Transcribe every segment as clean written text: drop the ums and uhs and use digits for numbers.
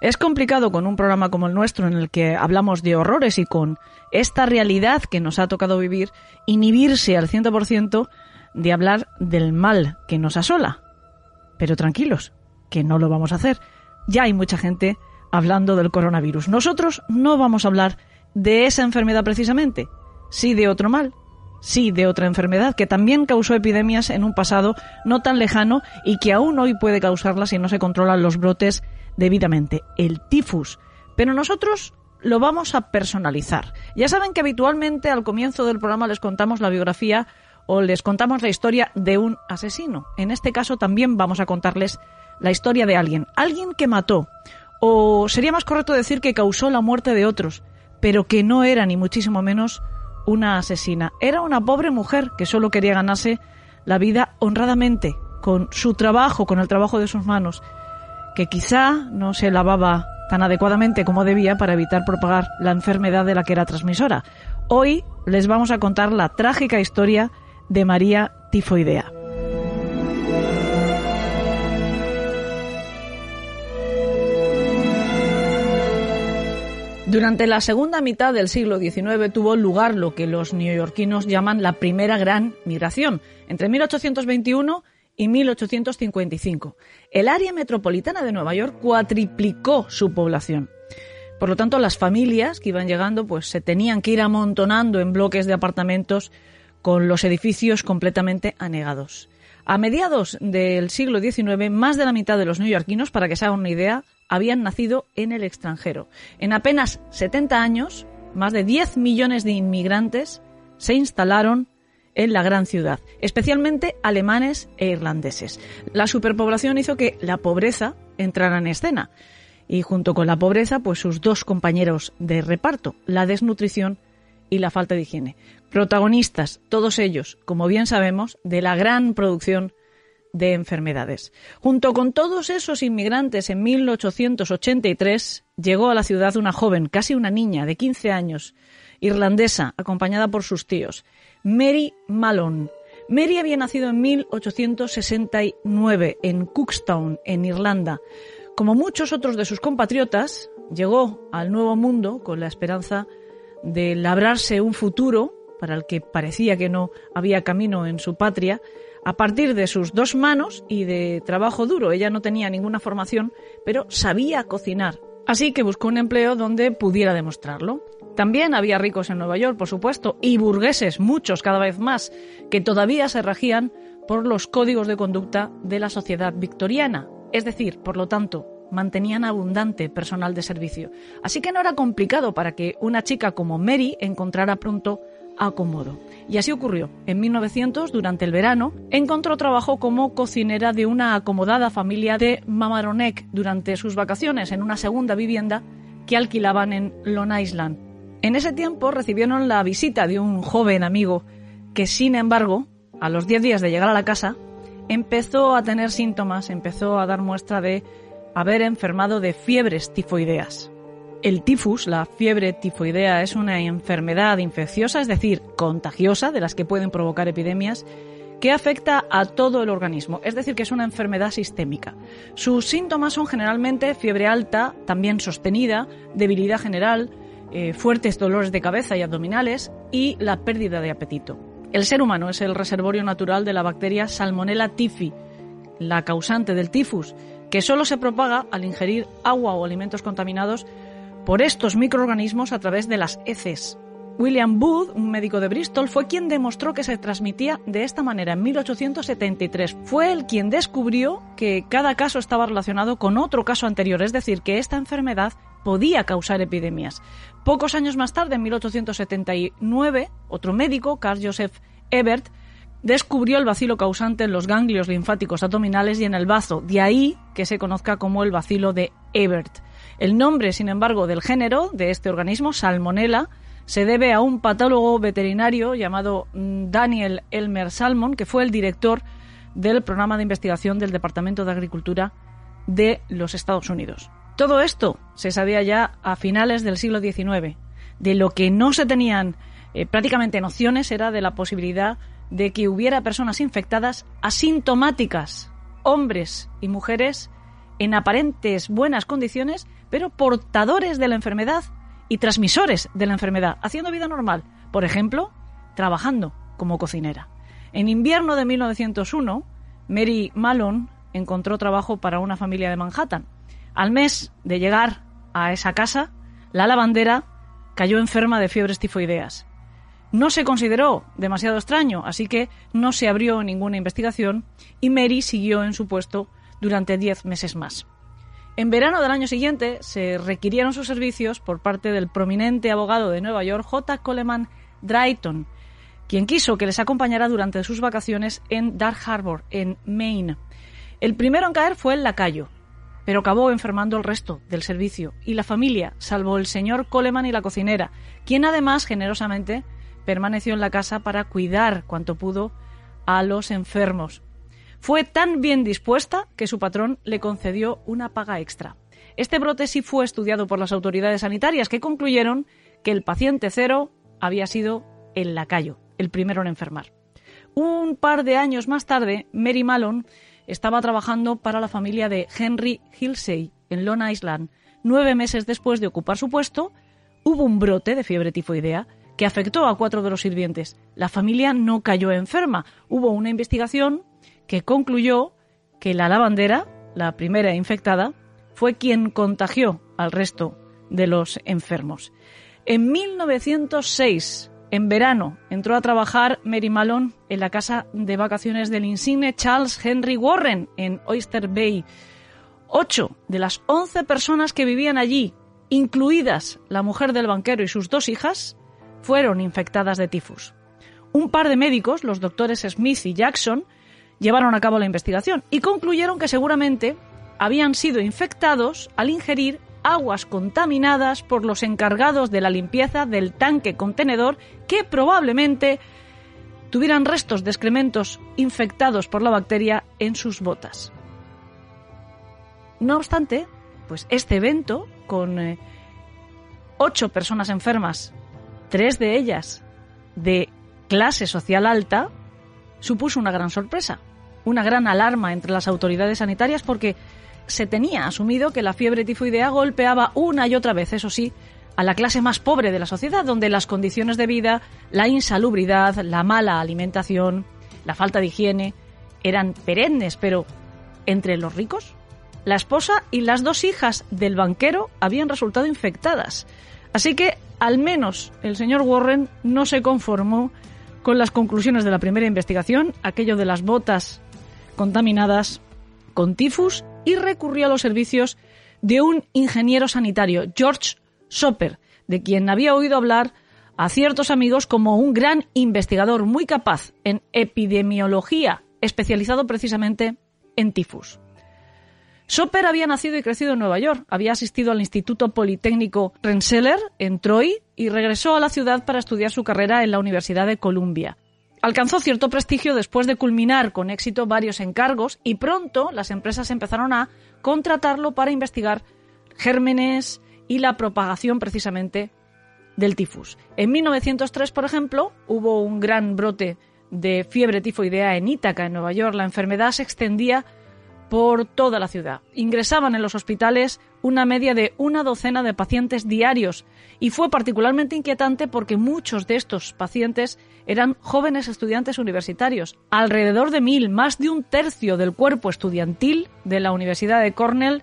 Es complicado con un programa como el nuestro en el que hablamos de horrores y con esta realidad que nos ha tocado vivir, inhibirse al 100% de hablar del mal que nos asola. Pero tranquilos, que no lo vamos a hacer. Ya hay mucha gente hablando del coronavirus. Nosotros no vamos a hablar de esa enfermedad precisamente, sí de otro mal. Sí, de otra enfermedad que también causó epidemias en un pasado no tan lejano y que aún hoy puede causarlas si no se controlan los brotes debidamente, el tifus. Pero nosotros lo vamos a personalizar. Ya saben que habitualmente al comienzo del programa les contamos la biografía o les contamos la historia de un asesino. En este caso también vamos a contarles la historia de alguien. Alguien que mató, o sería más correcto decir que causó la muerte de otros, pero que no era ni muchísimo menos una asesina. Era una pobre mujer que solo quería ganarse la vida honradamente, con su trabajo, con el trabajo de sus manos, que quizá no se lavaba tan adecuadamente como debía para evitar propagar la enfermedad de la que era transmisora. Hoy les vamos a contar la trágica historia de María Tifoidea. Durante la segunda mitad del siglo XIX tuvo lugar lo que los neoyorquinos llaman la primera gran migración, entre 1821 y 1855. El área metropolitana de Nueva York cuatriplicó su población. Por lo tanto, las familias que iban llegando pues se tenían que ir amontonando en bloques de apartamentos con los edificios completamente anegados. A mediados del siglo XIX, más de la mitad de los neoyorquinos, para que se hagan una idea, habían nacido en el extranjero. En apenas 70 años, más de 10 millones de inmigrantes se instalaron en la gran ciudad, especialmente alemanes e irlandeses. La superpoblación hizo que la pobreza entrara en escena y junto con la pobreza, pues sus dos compañeros de reparto, la desnutrición y la falta de higiene. Protagonistas, todos ellos, como bien sabemos, de la gran producción de enfermedades. Junto con todos esos inmigrantes, en 1883 llegó a la ciudad una joven, casi una niña, de 15 años, irlandesa, acompañada por sus tíos, Mary Mallon. Mary había nacido en 1869 en Cookstown, en Irlanda. Como muchos otros de sus compatriotas, llegó al Nuevo Mundo con la esperanza de labrarse un futuro para el que parecía que no había camino en su patria, a partir de sus dos manos y de trabajo duro. Ella no tenía ninguna formación, pero sabía cocinar. Así que buscó un empleo donde pudiera demostrarlo. También había ricos en Nueva York, por supuesto, y burgueses, muchos cada vez más, que todavía se regían por los códigos de conducta de la sociedad victoriana. Es decir, por lo tanto, mantenían abundante personal de servicio. Así que no era complicado para que una chica como Mary encontrara pronto acomodo. Y así ocurrió. En 1900, durante el verano, encontró trabajo como cocinera de una acomodada familia de Mamaroneck durante sus vacaciones en una segunda vivienda que alquilaban en Long Island. En ese tiempo recibieron la visita de un joven amigo que, sin embargo, a los 10 días de llegar a la casa, empezó a tener síntomas, empezó a dar muestra de haber enfermado de fiebres tifoideas. El tifus, la fiebre tifoidea, es una enfermedad infecciosa, es decir, contagiosa, de las que pueden provocar epidemias, que afecta a todo el organismo, es decir, que es una enfermedad sistémica. Sus síntomas son generalmente fiebre alta, también sostenida, debilidad general, fuertes dolores de cabeza y abdominales y la pérdida de apetito. El ser humano es el reservorio natural de la bacteria Salmonella typhi, la causante del tifus, que solo se propaga al ingerir agua o alimentos contaminados por estos microorganismos a través de las heces. William Booth, un médico de Bristol, fue quien demostró que se transmitía de esta manera en 1873. Fue él quien descubrió que cada caso estaba relacionado con otro caso anterior, es decir, que esta enfermedad podía causar epidemias. Pocos años más tarde, en 1879, otro médico, Carl Joseph Eberth, descubrió el bacilo causante en los ganglios linfáticos abdominales y en el bazo, de ahí que se conozca como el bacilo de Eberth. El nombre, sin embargo, del género de este organismo, Salmonella, se debe a un patólogo veterinario llamado Daniel Elmer Salmon, que fue el director del programa de investigación del Departamento de Agricultura de los Estados Unidos. Todo esto se sabía ya a finales del siglo XIX. De lo que no se tenían prácticamente nociones era de la posibilidad de que hubiera personas infectadas asintomáticas, hombres y mujeres en aparentes buenas condiciones, pero portadores de la enfermedad y transmisores de la enfermedad, haciendo vida normal, por ejemplo, trabajando como cocinera. En invierno de 1901, Mary Mallon encontró trabajo para una familia de Manhattan. Al mes de llegar a esa casa, la lavandera cayó enferma de fiebres tifoideas. No se consideró demasiado extraño, así que no se abrió ninguna investigación y Mary siguió en su puesto durante 10 meses más. En verano del año siguiente se requirieron sus servicios por parte del prominente abogado de Nueva York, J. Coleman Drayton, quien quiso que les acompañara durante sus vacaciones en Dark Harbor, en Maine. El primero en caer fue el lacayo, pero acabó enfermando el resto del servicio y la familia, salvo el señor Coleman y la cocinera, quien además generosamente permaneció en la casa para cuidar cuanto pudo a los enfermos. Fue tan bien dispuesta que su patrón le concedió una paga extra. Este brote sí fue estudiado por las autoridades sanitarias, que concluyeron que el paciente cero había sido el lacayo, el primero en enfermar. Un par de años más tarde, Mary Mallon estaba trabajando para la familia de Henry Hilsay en Long Island. 9 meses después de ocupar su puesto, hubo un brote de fiebre tifoidea que afectó a 4 de los sirvientes. La familia no cayó enferma. Hubo una investigación que concluyó que la lavandera, la primera infectada, fue quien contagió al resto de los enfermos. En 1906, en verano, entró a trabajar Mary Mallon en la casa de vacaciones del insigne Charles Henry Warren en Oyster Bay. 8 de las 11 personas que vivían allí, incluidas la mujer del banquero y sus 2 hijas, fueron infectadas de tifus. Un par de médicos, los doctores Smith y Jackson, llevaron a cabo la investigación y concluyeron que seguramente habían sido infectados al ingerir aguas contaminadas por los encargados de la limpieza del tanque contenedor, que probablemente tuvieran restos de excrementos infectados por la bacteria en sus botas. No obstante, pues este evento, con 8 personas enfermas, 3 de ellas de clase social alta, supuso una gran sorpresa, una gran alarma entre las autoridades sanitarias, porque se tenía asumido que la fiebre tifoidea golpeaba una y otra vez, eso sí, a la clase más pobre de la sociedad, donde las condiciones de vida, la insalubridad, la mala alimentación, la falta de higiene eran perennes, pero entre los ricos, la esposa y las 2 hijas del banquero habían resultado infectadas. Así que al menos el señor Warren no se conformó con las conclusiones de la primera investigación, aquello de las botas contaminadas con tifus, y recurrió a los servicios de un ingeniero sanitario, George Soper, de quien había oído hablar a ciertos amigos como un gran investigador muy capaz en epidemiología, especializado precisamente en tifus. Soper había nacido y crecido en Nueva York, había asistido al Instituto Politécnico Rensselaer en Troy y regresó a la ciudad para estudiar su carrera en la Universidad de Columbia. Alcanzó cierto prestigio después de culminar con éxito varios encargos y pronto las empresas empezaron a contratarlo para investigar gérmenes y la propagación precisamente del tifus. En 1903, por ejemplo, hubo un gran brote de fiebre tifoidea en Ítaca, en Nueva York. La enfermedad se extendía por toda la ciudad. Ingresaban en los hospitales una media de 1 docena de pacientes diarios, y fue particularmente inquietante porque muchos de estos pacientes eran jóvenes estudiantes universitarios. Alrededor de 1.000, más de 1/3 del cuerpo estudiantil de la Universidad de Cornell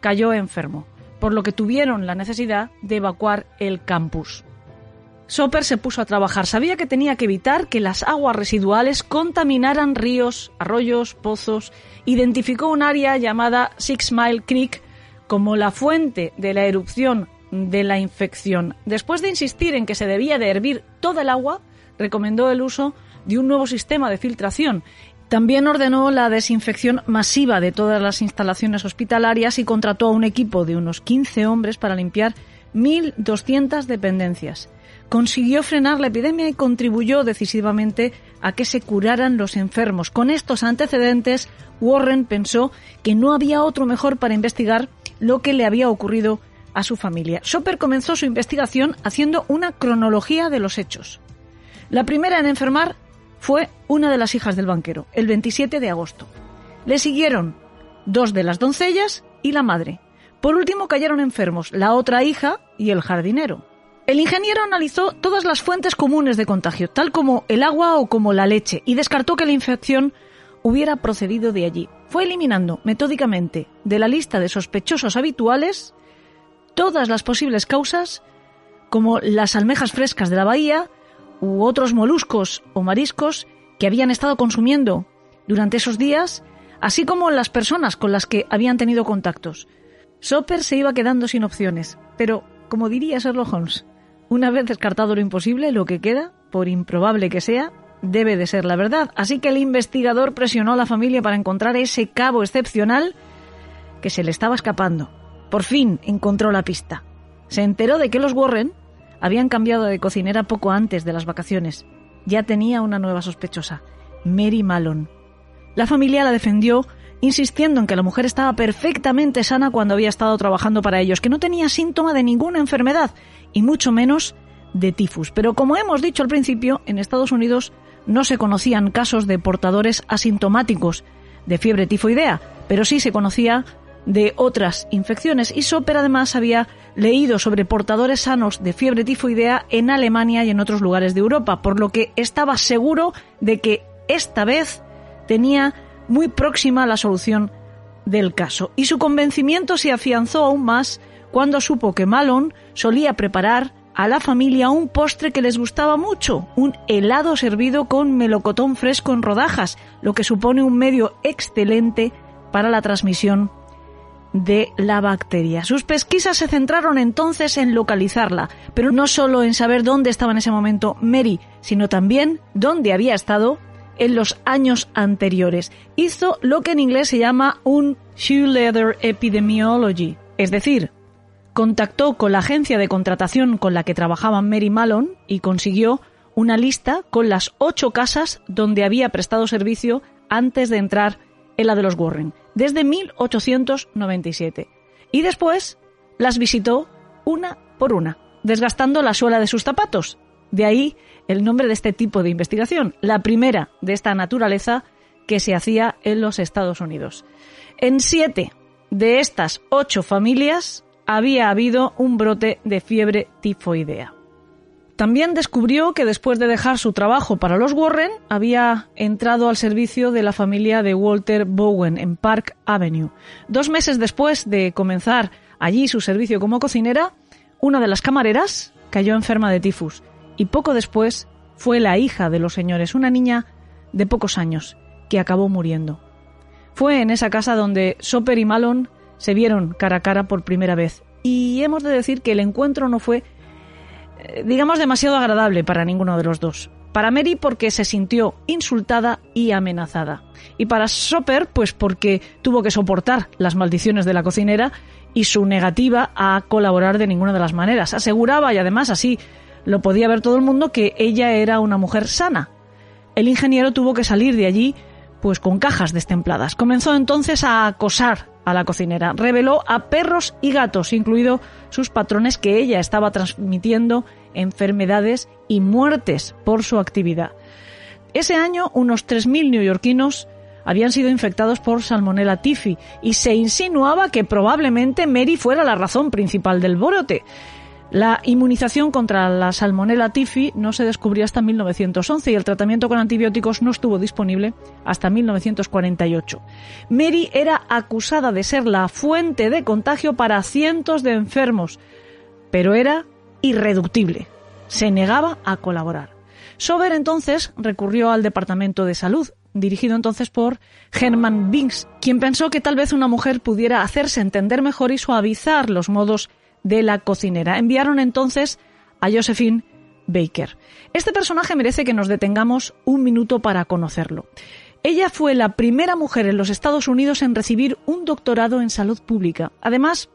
cayó enfermo, por lo que tuvieron la necesidad de evacuar el campus. Soper se puso a trabajar. Sabía que tenía que evitar que las aguas residuales contaminaran ríos, arroyos, pozos. Identificó un área llamada Six Mile Creek como la fuente de la erupción de la infección. Después de insistir en que se debía de hervir toda el agua, recomendó el uso de un nuevo sistema de filtración. También ordenó la desinfección masiva de todas las instalaciones hospitalarias y contrató a un equipo de unos 15 hombres para limpiar 1.200 dependencias. Consiguió frenar la epidemia y contribuyó decisivamente a que se curaran los enfermos. Con estos antecedentes, Warren pensó que no había otro mejor para investigar lo que le había ocurrido a su familia. Soper comenzó su investigación haciendo una cronología de los hechos. La primera en enfermar fue una de las hijas del banquero, el 27 de agosto. Le siguieron 2 de las doncellas y la madre. Por último cayeron enfermos la otra hija y el jardinero. El ingeniero analizó todas las fuentes comunes de contagio, tal como el agua o como la leche, y descartó que la infección hubiera procedido de allí. Fue eliminando metódicamente de la lista de sospechosos habituales todas las posibles causas, como las almejas frescas de la bahía u otros moluscos o mariscos que habían estado consumiendo durante esos días, así como las personas con las que habían tenido contactos. Soper se iba quedando sin opciones, pero, como diría Sherlock Holmes, una vez descartado lo imposible, lo que queda, por improbable que sea, debe de ser la verdad. Así que el investigador presionó a la familia para encontrar ese cabo excepcional que se le estaba escapando. Por fin encontró la pista. Se enteró de que los Warren habían cambiado de cocinera poco antes de las vacaciones. Ya tenía una nueva sospechosa, Mary Mallon. La familia la defendió, insistiendo en que la mujer estaba perfectamente sana cuando había estado trabajando para ellos, que no tenía síntoma de ninguna enfermedad, y mucho menos de tifus. Pero como hemos dicho al principio, en Estados Unidos no se conocían casos de portadores asintomáticos de fiebre tifoidea, pero sí se conocía de otras infecciones, y Soper además había leído sobre portadores sanos de fiebre tifoidea en Alemania y en otros lugares de Europa, por lo que estaba seguro de que esta vez tenía muy próxima a la solución del caso, y su convencimiento se afianzó aún más cuando supo que Mallon solía preparar a la familia un postre que les gustaba mucho, un helado servido con melocotón fresco en rodajas, lo que supone un medio excelente para la transmisión de la bacteria. Sus pesquisas se centraron entonces en localizarla, pero no solo en saber dónde estaba en ese momento Mary, sino también dónde había estado en los años anteriores. Hizo lo que en inglés se llama un shoe leather epidemiology, es decir, contactó con la agencia de contratación con la que trabajaba Mary Mallon y consiguió una lista con las 8 casas donde había prestado servicio antes de entrar en la de los Warren, desde 1897. Y después las visitó una por una, desgastando la suela de sus zapatos. De ahí el nombre de este tipo de investigación, la primera de esta naturaleza que se hacía en los Estados Unidos. En 7 de estas 8 familias había habido un brote de fiebre tifoidea. También descubrió que después de dejar su trabajo para los Warren, había entrado al servicio de la familia de Walter Bowen en Park Avenue. 2 meses después de comenzar allí su servicio como cocinera, una de las camareras cayó enferma de tifus. Y poco después fue la hija de los señores, una niña de pocos años, que acabó muriendo. Fue en esa casa donde Soper y Mallon se vieron cara a cara por primera vez. Y hemos de decir que el encuentro no fue, digamos, demasiado agradable para ninguno de los dos. Para Mary porque se sintió insultada y amenazada. Y para Soper, pues porque tuvo que soportar las maldiciones de la cocinera y su negativa a colaborar de ninguna de las maneras. Aseguraba, y además así lo podía ver todo el mundo, que ella era una mujer sana. El ingeniero tuvo que salir de allí pues con cajas destempladas. Comenzó entonces a acosar a la cocinera. Reveló a perros y gatos, incluidos sus patrones, que ella estaba transmitiendo enfermedades y muertes por su actividad. Ese año, unos 3.000 neoyorquinos habían sido infectados por Salmonella typhi y se insinuaba que probablemente Mary fuera la razón principal del brote. La inmunización contra la Salmonella typhi no se descubrió hasta 1911 y el tratamiento con antibióticos no estuvo disponible hasta 1948. Mary era acusada de ser la fuente de contagio para cientos de enfermos, pero era irreductible. Se negaba a colaborar. Soper entonces recurrió al Departamento de Salud, dirigido entonces por Herman Binks, quien pensó que tal vez una mujer pudiera hacerse entender mejor y suavizar los modos de la cocinera. Enviaron entonces a Josephine Baker. Este personaje merece que nos detengamos un minuto para conocerlo. Ella fue la primera mujer en los Estados Unidos en recibir un doctorado en salud pública. Además,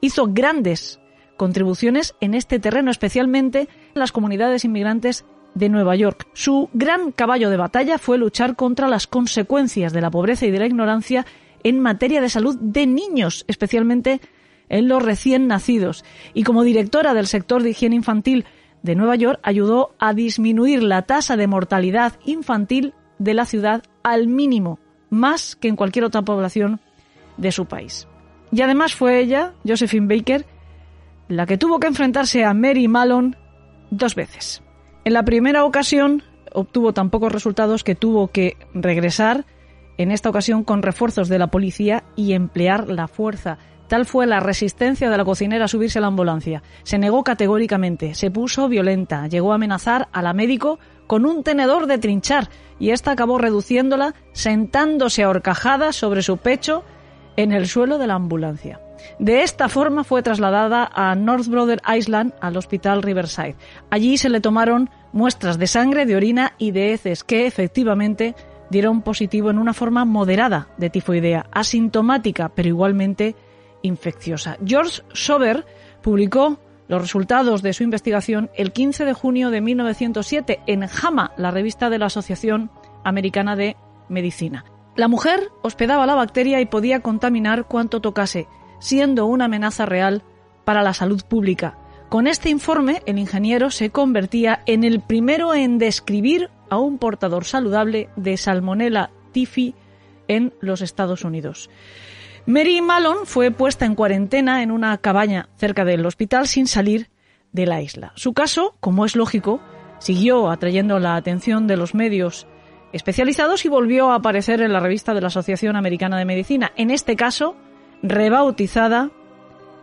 hizo grandes contribuciones en este terreno, especialmente en las comunidades inmigrantes de Nueva York. Su gran caballo de batalla fue luchar contra las consecuencias de la pobreza y de la ignorancia en materia de salud de niños, especialmente en los recién nacidos, y como directora del sector de higiene infantil de Nueva York ayudó a disminuir la tasa de mortalidad infantil de la ciudad al mínimo, más que en cualquier otra población de su país. Y además fue ella, Josephine Baker, la que tuvo que enfrentarse a Mary Mallon dos veces. En la primera ocasión obtuvo tan pocos resultados que tuvo que regresar, en esta ocasión con refuerzos de la policía, y emplear la fuerza. Tal fue la resistencia de la cocinera a subirse a la ambulancia. Se negó categóricamente, se puso violenta, llegó a amenazar a la médico con un tenedor de trinchar, y esta acabó reduciéndola, sentándose a horcajadas sobre su pecho en el suelo de la ambulancia. De esta forma fue trasladada a North Brother Island, al hospital Riverside. Allí se le tomaron muestras de sangre, de orina y de heces, que efectivamente dieron positivo en una forma moderada de tifoidea, asintomática, pero igualmente infecciosa. George Soper publicó los resultados de su investigación el 15 de junio de 1907 en JAMA, la revista de la Asociación Americana de Medicina. La mujer hospedaba la bacteria y podía contaminar cuanto tocase, siendo una amenaza real para la salud pública. Con este informe, el ingeniero se convertía en el primero en describir a un portador saludable de Salmonella typhi en los Estados Unidos. Mary Mallon fue puesta en cuarentena en una cabaña cerca del hospital sin salir de la isla. Su caso, como es lógico, siguió atrayendo la atención de los medios especializados y volvió a aparecer en la revista de la Asociación Americana de Medicina, en este caso rebautizada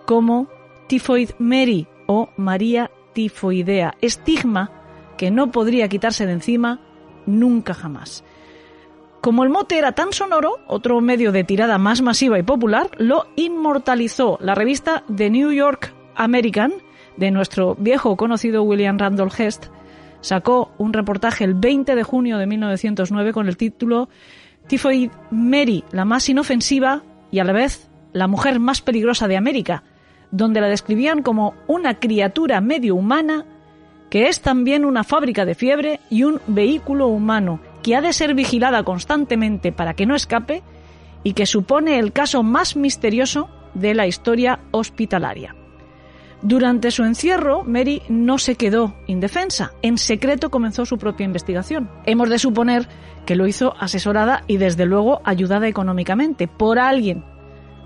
como Typhoid Mary o María Tifoidea, estigma que no podría quitarse de encima nunca jamás. Como el mote era tan sonoro, otro medio de tirada más masiva y popular lo inmortalizó, la revista The New York American, de nuestro viejo conocido William Randolph Hearst, sacó un reportaje el 20 de junio de 1909 con el título Typhoid Mary, la más inofensiva y a la vez la mujer más peligrosa de América, donde la describían como una criatura medio humana que es también una fábrica de fiebre y un vehículo humano que ha de ser vigilada constantemente para que no escape y que supone el caso más misterioso de la historia hospitalaria. Durante su encierro, Mary no se quedó indefensa. En secreto comenzó su propia investigación. Hemos de suponer que lo hizo asesorada y, desde luego, ayudada económicamente por alguien.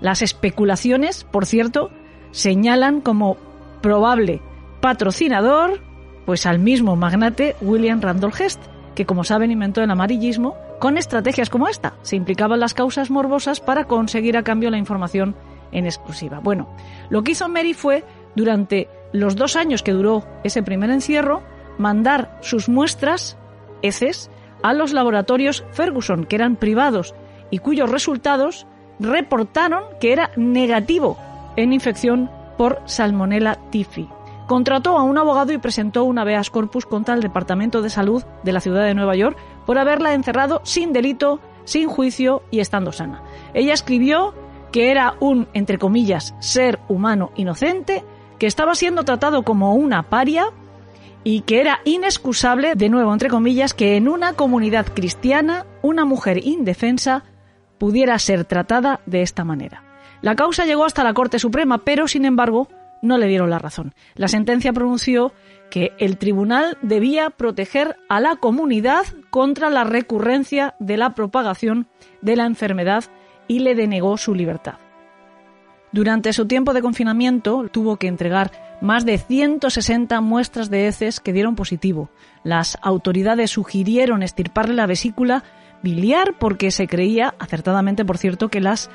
Las especulaciones, por cierto, señalan como probable patrocinador pues al mismo magnate William Randolph Hearst, que, como saben, inventó el amarillismo con estrategias como esta. Se implicaban las causas morbosas para conseguir a cambio la información en exclusiva. Bueno, lo que hizo Mary fue, durante los 2 años que duró ese primer encierro, mandar sus muestras, heces, a los laboratorios Ferguson, que eran privados y cuyos resultados reportaron que era negativo en infección por Salmonella typhi. Contrató a un abogado y presentó un habeas corpus contra el Departamento de Salud de la ciudad de Nueva York por haberla encerrado sin delito, sin juicio y estando sana. Ella escribió que era un, entre comillas, ser humano inocente, que estaba siendo tratado como una paria y que era inexcusable, de nuevo, entre comillas, que en una comunidad cristiana una mujer indefensa pudiera ser tratada de esta manera. La causa llegó hasta la Corte Suprema, pero, sin embargo, no le dieron la razón. La sentencia pronunció que el tribunal debía proteger a la comunidad contra la recurrencia de la propagación de la enfermedad y le denegó su libertad. Durante su tiempo de confinamiento tuvo que entregar más de 160 muestras de heces que dieron positivo. Las autoridades sugirieron extirparle la vesícula biliar porque se creía, acertadamente por cierto, que las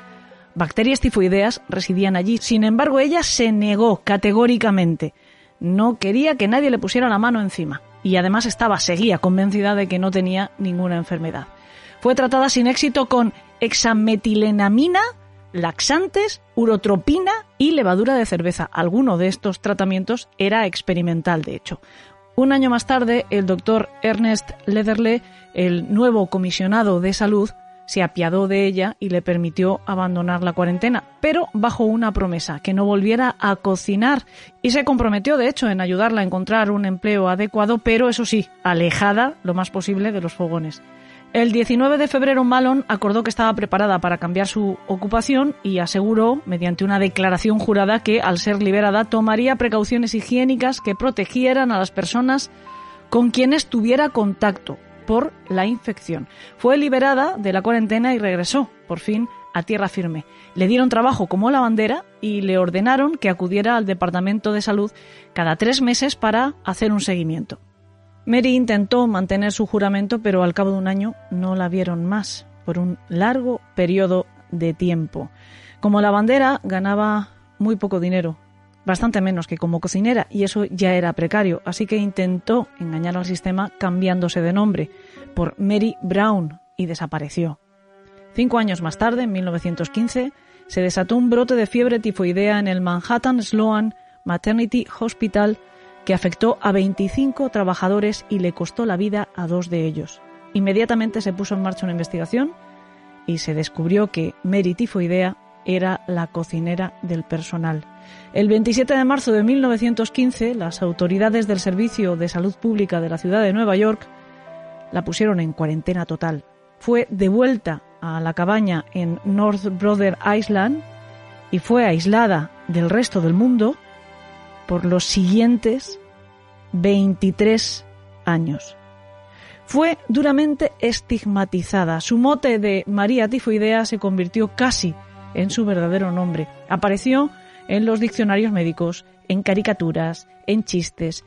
bacterias tifoideas residían allí. Sin embargo, ella se negó categóricamente. No quería que nadie le pusiera la mano encima. Y además seguía convencida de que no tenía ninguna enfermedad. Fue tratada sin éxito con hexametilenamina, laxantes, urotropina y levadura de cerveza. Alguno de estos tratamientos era experimental, de hecho. Un año más tarde, el doctor Ernest Lederle, el nuevo comisionado de salud, se apiadó de ella y le permitió abandonar la cuarentena, pero bajo una promesa, que no volviera a cocinar, y se comprometió, de hecho, en ayudarla a encontrar un empleo adecuado, pero eso sí, alejada lo más posible de los fogones. El 19 de febrero Mallon acordó que estaba preparada para cambiar su ocupación y aseguró, mediante una declaración jurada, que al ser liberada tomaría precauciones higiénicas que protegieran a las personas con quienes tuviera contacto por la infección. Fue liberada de la cuarentena y regresó, por fin, a tierra firme. Le dieron trabajo como lavandera y le ordenaron que acudiera al Departamento de Salud cada 3 meses para hacer un seguimiento. Mary intentó mantener su juramento, pero al cabo de un año no la vieron más, por un largo periodo de tiempo. Como lavandera ganaba muy poco dinero, bastante menos que como cocinera, y eso ya era precario, así que intentó engañar al sistema cambiándose de nombre por Mary Brown y desapareció. 5 años más tarde, en 1915, se desató un brote de fiebre tifoidea en el Manhattan Sloan Maternity Hospital que afectó a 25 trabajadores y le costó la vida a 2 de ellos. Inmediatamente se puso en marcha una investigación y se descubrió que Mary Tifoidea era la cocinera del personal. El 27 de marzo de 1915, las autoridades del Servicio de Salud Pública de la ciudad de Nueva York la pusieron en cuarentena total. Fue devuelta a la cabaña en North Brother Island y fue aislada del resto del mundo por los siguientes 23 años. Fue duramente estigmatizada. Su mote de María Tifoidea se convirtió casi en su verdadero nombre. Apareció en los diccionarios médicos, en caricaturas, en chistes.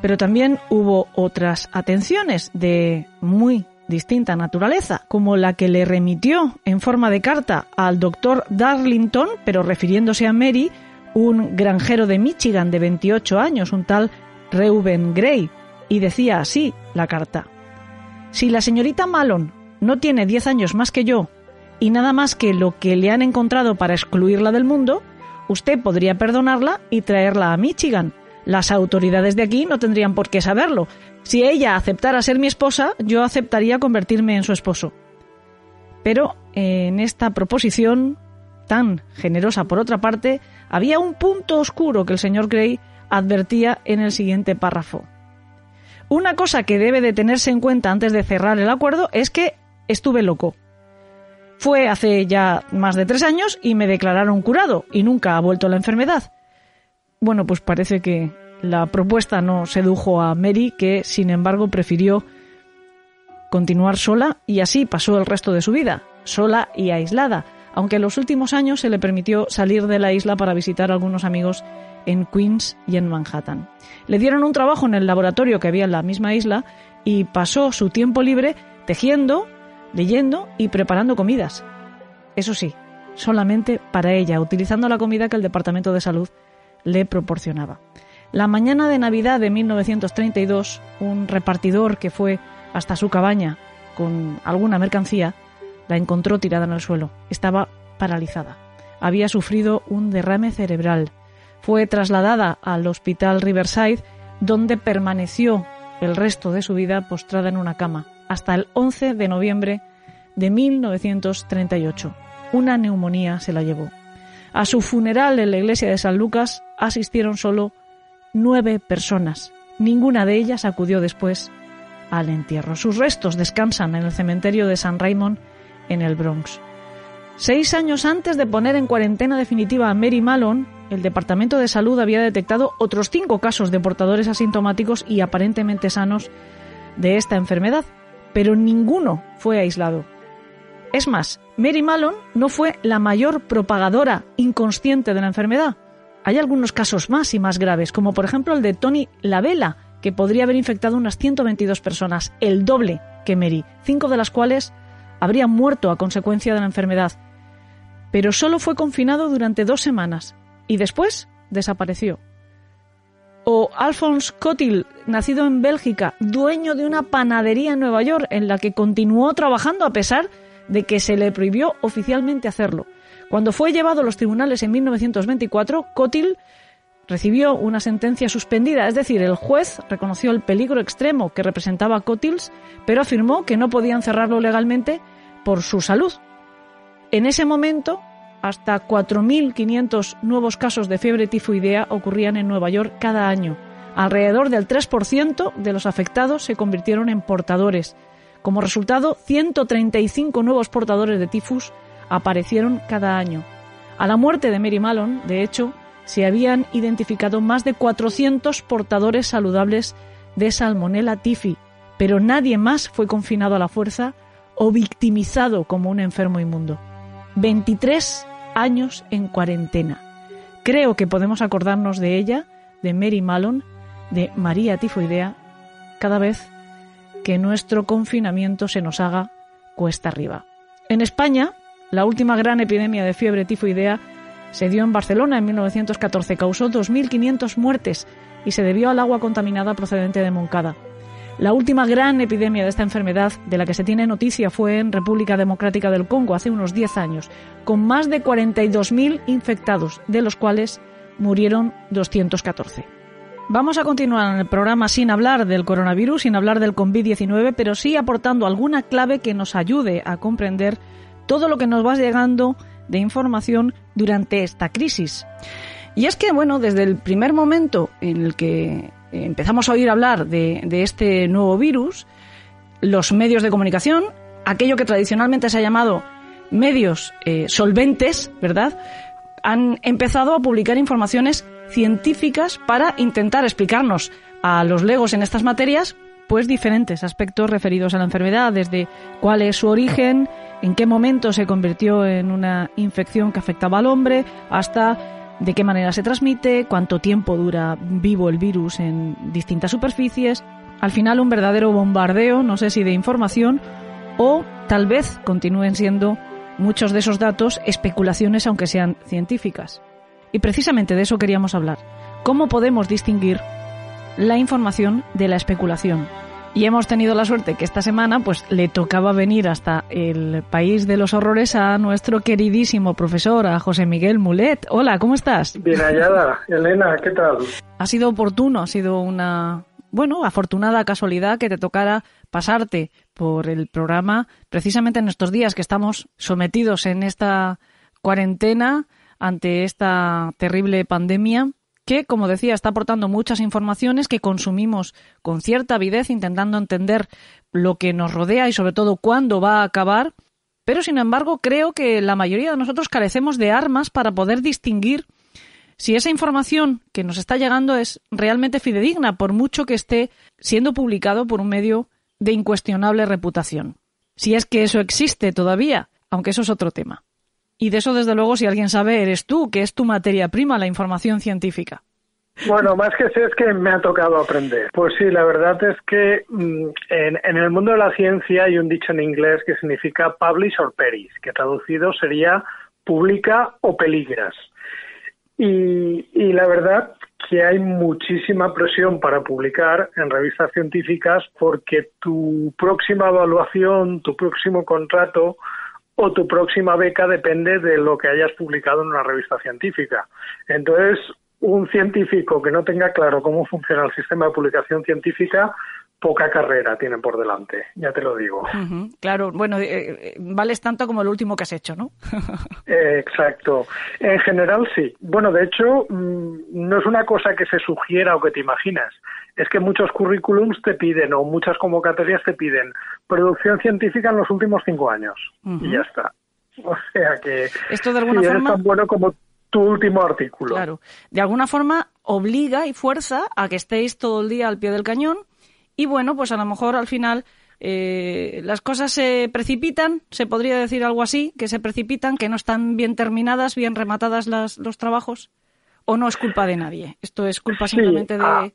Pero también hubo otras atenciones de muy distinta naturaleza, como la que le remitió en forma de carta al doctor Darlington, pero refiriéndose a Mary, un granjero de Michigan de 28 años, un tal Reuben Gray, y decía así la carta: «Si la señorita Mallon no tiene 10 años más que yo y nada más que lo que le han encontrado para excluirla del mundo, usted podría perdonarla y traerla a Michigan. Las autoridades de aquí no tendrían por qué saberlo. Si ella aceptara ser mi esposa, yo aceptaría convertirme en su esposo». Pero en esta proposición, tan generosa por otra parte, había un punto oscuro que el señor Gray advertía en el siguiente párrafo: «Una cosa que debe de tenerse en cuenta antes de cerrar el acuerdo es que estuve loco. Fue hace ya más de 3 años y me declararon curado y nunca ha vuelto la enfermedad». Bueno, pues parece que la propuesta no sedujo a Mary, que sin embargo prefirió continuar sola, y así pasó el resto de su vida, sola y aislada, aunque en los últimos años se le permitió salir de la isla para visitar a algunos amigos en Queens y en Manhattan. Le dieron un trabajo en el laboratorio que había en la misma isla y pasó su tiempo libre tejiendo, leyendo y preparando comidas. Eso sí, solamente para ella, utilizando la comida que el Departamento de Salud le proporcionaba. La mañana de Navidad de 1932, un repartidor que fue hasta su cabaña con alguna mercancía la encontró tirada en el suelo. Estaba paralizada. Había sufrido un derrame cerebral. Fue trasladada al hospital Riverside, donde permaneció el resto de su vida postrada en una cama, hasta el 11 de noviembre de 1938. Una neumonía se la llevó. A su funeral en la iglesia de San Lucas asistieron solo 9 personas. Ninguna de ellas acudió después al entierro. Sus restos descansan en el cementerio de San Raymond, en el Bronx. 6 años antes de poner en cuarentena definitiva a Mary Mallon, el Departamento de Salud había detectado otros 5 casos de portadores asintomáticos y aparentemente sanos de esta enfermedad, pero ninguno fue aislado. Es más, Mary Mallon no fue la mayor propagadora inconsciente de la enfermedad. Hay algunos casos más y más graves, como por ejemplo el de Tony Lavella, que podría haber infectado unas 122 personas, el doble que Mary, 5 de las cuales habrían muerto a consecuencia de la enfermedad. Pero solo fue confinado durante 2 semanas y después desapareció. O Alphonse Cotils, nacido en Bélgica, dueño de una panadería en Nueva York en la que continuó trabajando a pesar de que se le prohibió oficialmente hacerlo. Cuando fue llevado a los tribunales en 1924, Cotils recibió una sentencia suspendida, es decir, el juez reconoció el peligro extremo que representaba a Cotils, pero afirmó que no podían cerrarlo legalmente por su salud. En ese momento, hasta 4.500 nuevos casos de fiebre tifoidea ocurrían en Nueva York cada año. Alrededor del 3% de los afectados se convirtieron en portadores. Como resultado, 135 nuevos portadores de tifus aparecieron cada año. A la muerte de Mary Mallon, de hecho, se habían identificado más de 400 portadores saludables de Salmonella typhi, pero nadie más fue confinado a la fuerza o victimizado como un enfermo inmundo. 23 años en cuarentena. Creo que podemos acordarnos de ella, de Mary Mallon, de María Tifoidea, cada vez que nuestro confinamiento se nos haga cuesta arriba. En España, la última gran epidemia de fiebre tifoidea se dio en Barcelona en 1914, causó 2.500 muertes y se debió al agua contaminada procedente de Montcada. La última gran epidemia de esta enfermedad de la que se tiene noticia fue en República Democrática del Congo hace unos 10 años, con más de 42.000 infectados, de los cuales murieron 214. Vamos a continuar en el programa sin hablar del coronavirus, sin hablar del COVID-19, pero sí aportando alguna clave que nos ayude a comprender todo lo que nos va llegando de información durante esta crisis. Y es que, bueno, desde el primer momento en el que empezamos a oír hablar de este nuevo virus, los medios de comunicación, aquello que tradicionalmente se ha llamado medios solventes, ¿verdad?, han empezado a publicar informaciones científicas para intentar explicarnos a los legos en estas materias, pues diferentes aspectos referidos a la enfermedad, desde cuál es su origen, en qué momento se convirtió en una infección que afectaba al hombre, hasta de qué manera se transmite, cuánto tiempo dura vivo el virus en distintas superficies. Al final, un verdadero bombardeo, no sé si de información o tal vez continúen siendo muchos de esos datos especulaciones, aunque sean científicas. Y precisamente de eso queríamos hablar. ¿Cómo podemos distinguir la información de la especulación? Y hemos tenido la suerte que esta semana pues le tocaba venir hasta el país de los horrores a nuestro queridísimo profesor, a José Miguel Mulet. Hola, ¿cómo estás? Bien hallada, Elena, ¿qué tal? Ha sido oportuno, ha sido una, bueno, afortunada casualidad que te tocara pasarte por el programa precisamente en estos días que estamos sometidos en esta cuarentena ante esta terrible pandemia, que, como decía, está aportando muchas informaciones que consumimos con cierta avidez, intentando entender lo que nos rodea y, sobre todo, cuándo va a acabar. Pero, sin embargo, creo que la mayoría de nosotros carecemos de armas para poder distinguir si esa información que nos está llegando es realmente fidedigna, por mucho que esté siendo publicado por un medio de incuestionable reputación. Si es que eso existe todavía, aunque eso es otro tema. Y de eso, desde luego, si alguien sabe, eres tú, que es tu materia prima, la información científica. Bueno, más que sé, es que me ha tocado aprender. Pues sí, la verdad es que en el mundo de la ciencia hay un dicho en inglés que significa publish or perish, que traducido sería publica o peligras. Y la verdad que hay muchísima presión para publicar en revistas científicas porque tu próxima evaluación, tu próximo contrato o tu próxima beca depende de lo que hayas publicado en una revista científica. Entonces, un científico que no tenga claro cómo funciona el sistema de publicación científica, poca carrera tiene por delante, ya te lo digo. Uh-huh, claro, bueno, vales tanto como el último que has hecho, ¿no? Exacto. En general, sí. Bueno, de hecho, no es una cosa que se sugiera o que te imaginas. Es que muchos currículums te piden, o muchas convocatorias te piden, producción científica en los últimos 5 años. Uh-huh. Y ya está. O sea que esto de alguna forma es tan bueno como tu último artículo. Claro. De alguna forma obliga y fuerza a que estéis todo el día al pie del cañón y, bueno, pues a lo mejor al final las cosas se precipitan, se podría decir algo así, que se precipitan, que no están bien terminadas, bien rematadas los trabajos, o no es culpa de nadie. Esto es culpa simplemente de...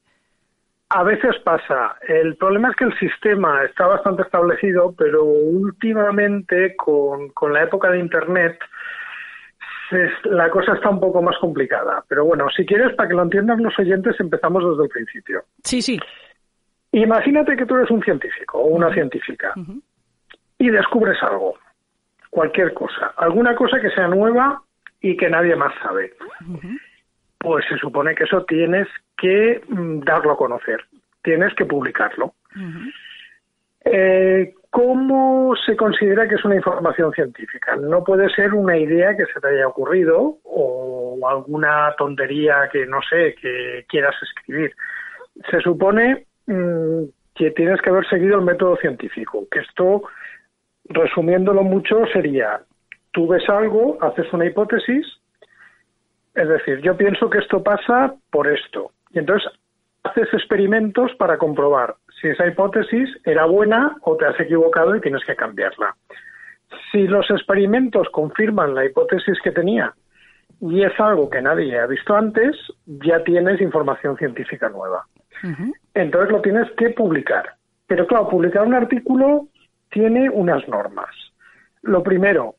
A veces pasa. El problema es que el sistema está bastante establecido, pero últimamente con la época de Internet la cosa está un poco más complicada. Pero bueno, si quieres, para que lo entiendan los oyentes, empezamos desde el principio. Sí, sí. Imagínate que tú eres un científico o una científica y descubres algo, cualquier cosa, alguna cosa que sea nueva y que nadie más sabe. Pues se supone que eso tienes que darlo a conocer, tienes que publicarlo. ¿Cómo se considera que es una información científica? No puede ser una idea que se te haya ocurrido o alguna tontería que, no sé, que quieras escribir. Se supone que tienes que haber seguido el método científico, que esto, resumiéndolo mucho, sería: tú ves algo, haces una hipótesis. Es decir, yo pienso que esto pasa por esto. Y entonces haces experimentos para comprobar si esa hipótesis era buena o te has equivocado y tienes que cambiarla. Si los experimentos confirman la hipótesis que tenía y es algo que nadie ha visto antes, ya tienes información científica nueva. Uh-huh. Entonces lo tienes que publicar. Pero claro, publicar un artículo tiene unas normas. Lo primero,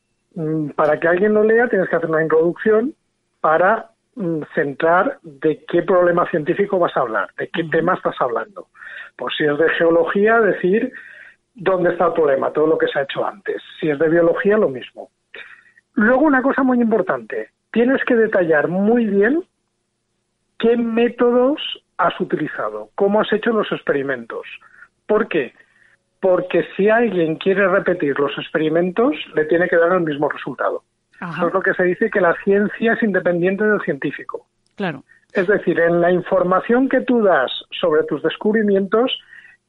para que alguien lo lea tienes que hacer una introducción para centrar de qué problema científico vas a hablar, de qué tema estás hablando. Pues si es de geología, decir dónde está el problema, todo lo que se ha hecho antes. Si es de biología, lo mismo. Luego, una cosa muy importante, tienes que detallar muy bien qué métodos has utilizado, cómo has hecho los experimentos. ¿Por qué? Porque si alguien quiere repetir los experimentos, le tiene que dar el mismo resultado. Ajá. Eso es lo que se dice, que la ciencia es independiente del científico. Claro. Es decir, en la información que tú das sobre tus descubrimientos,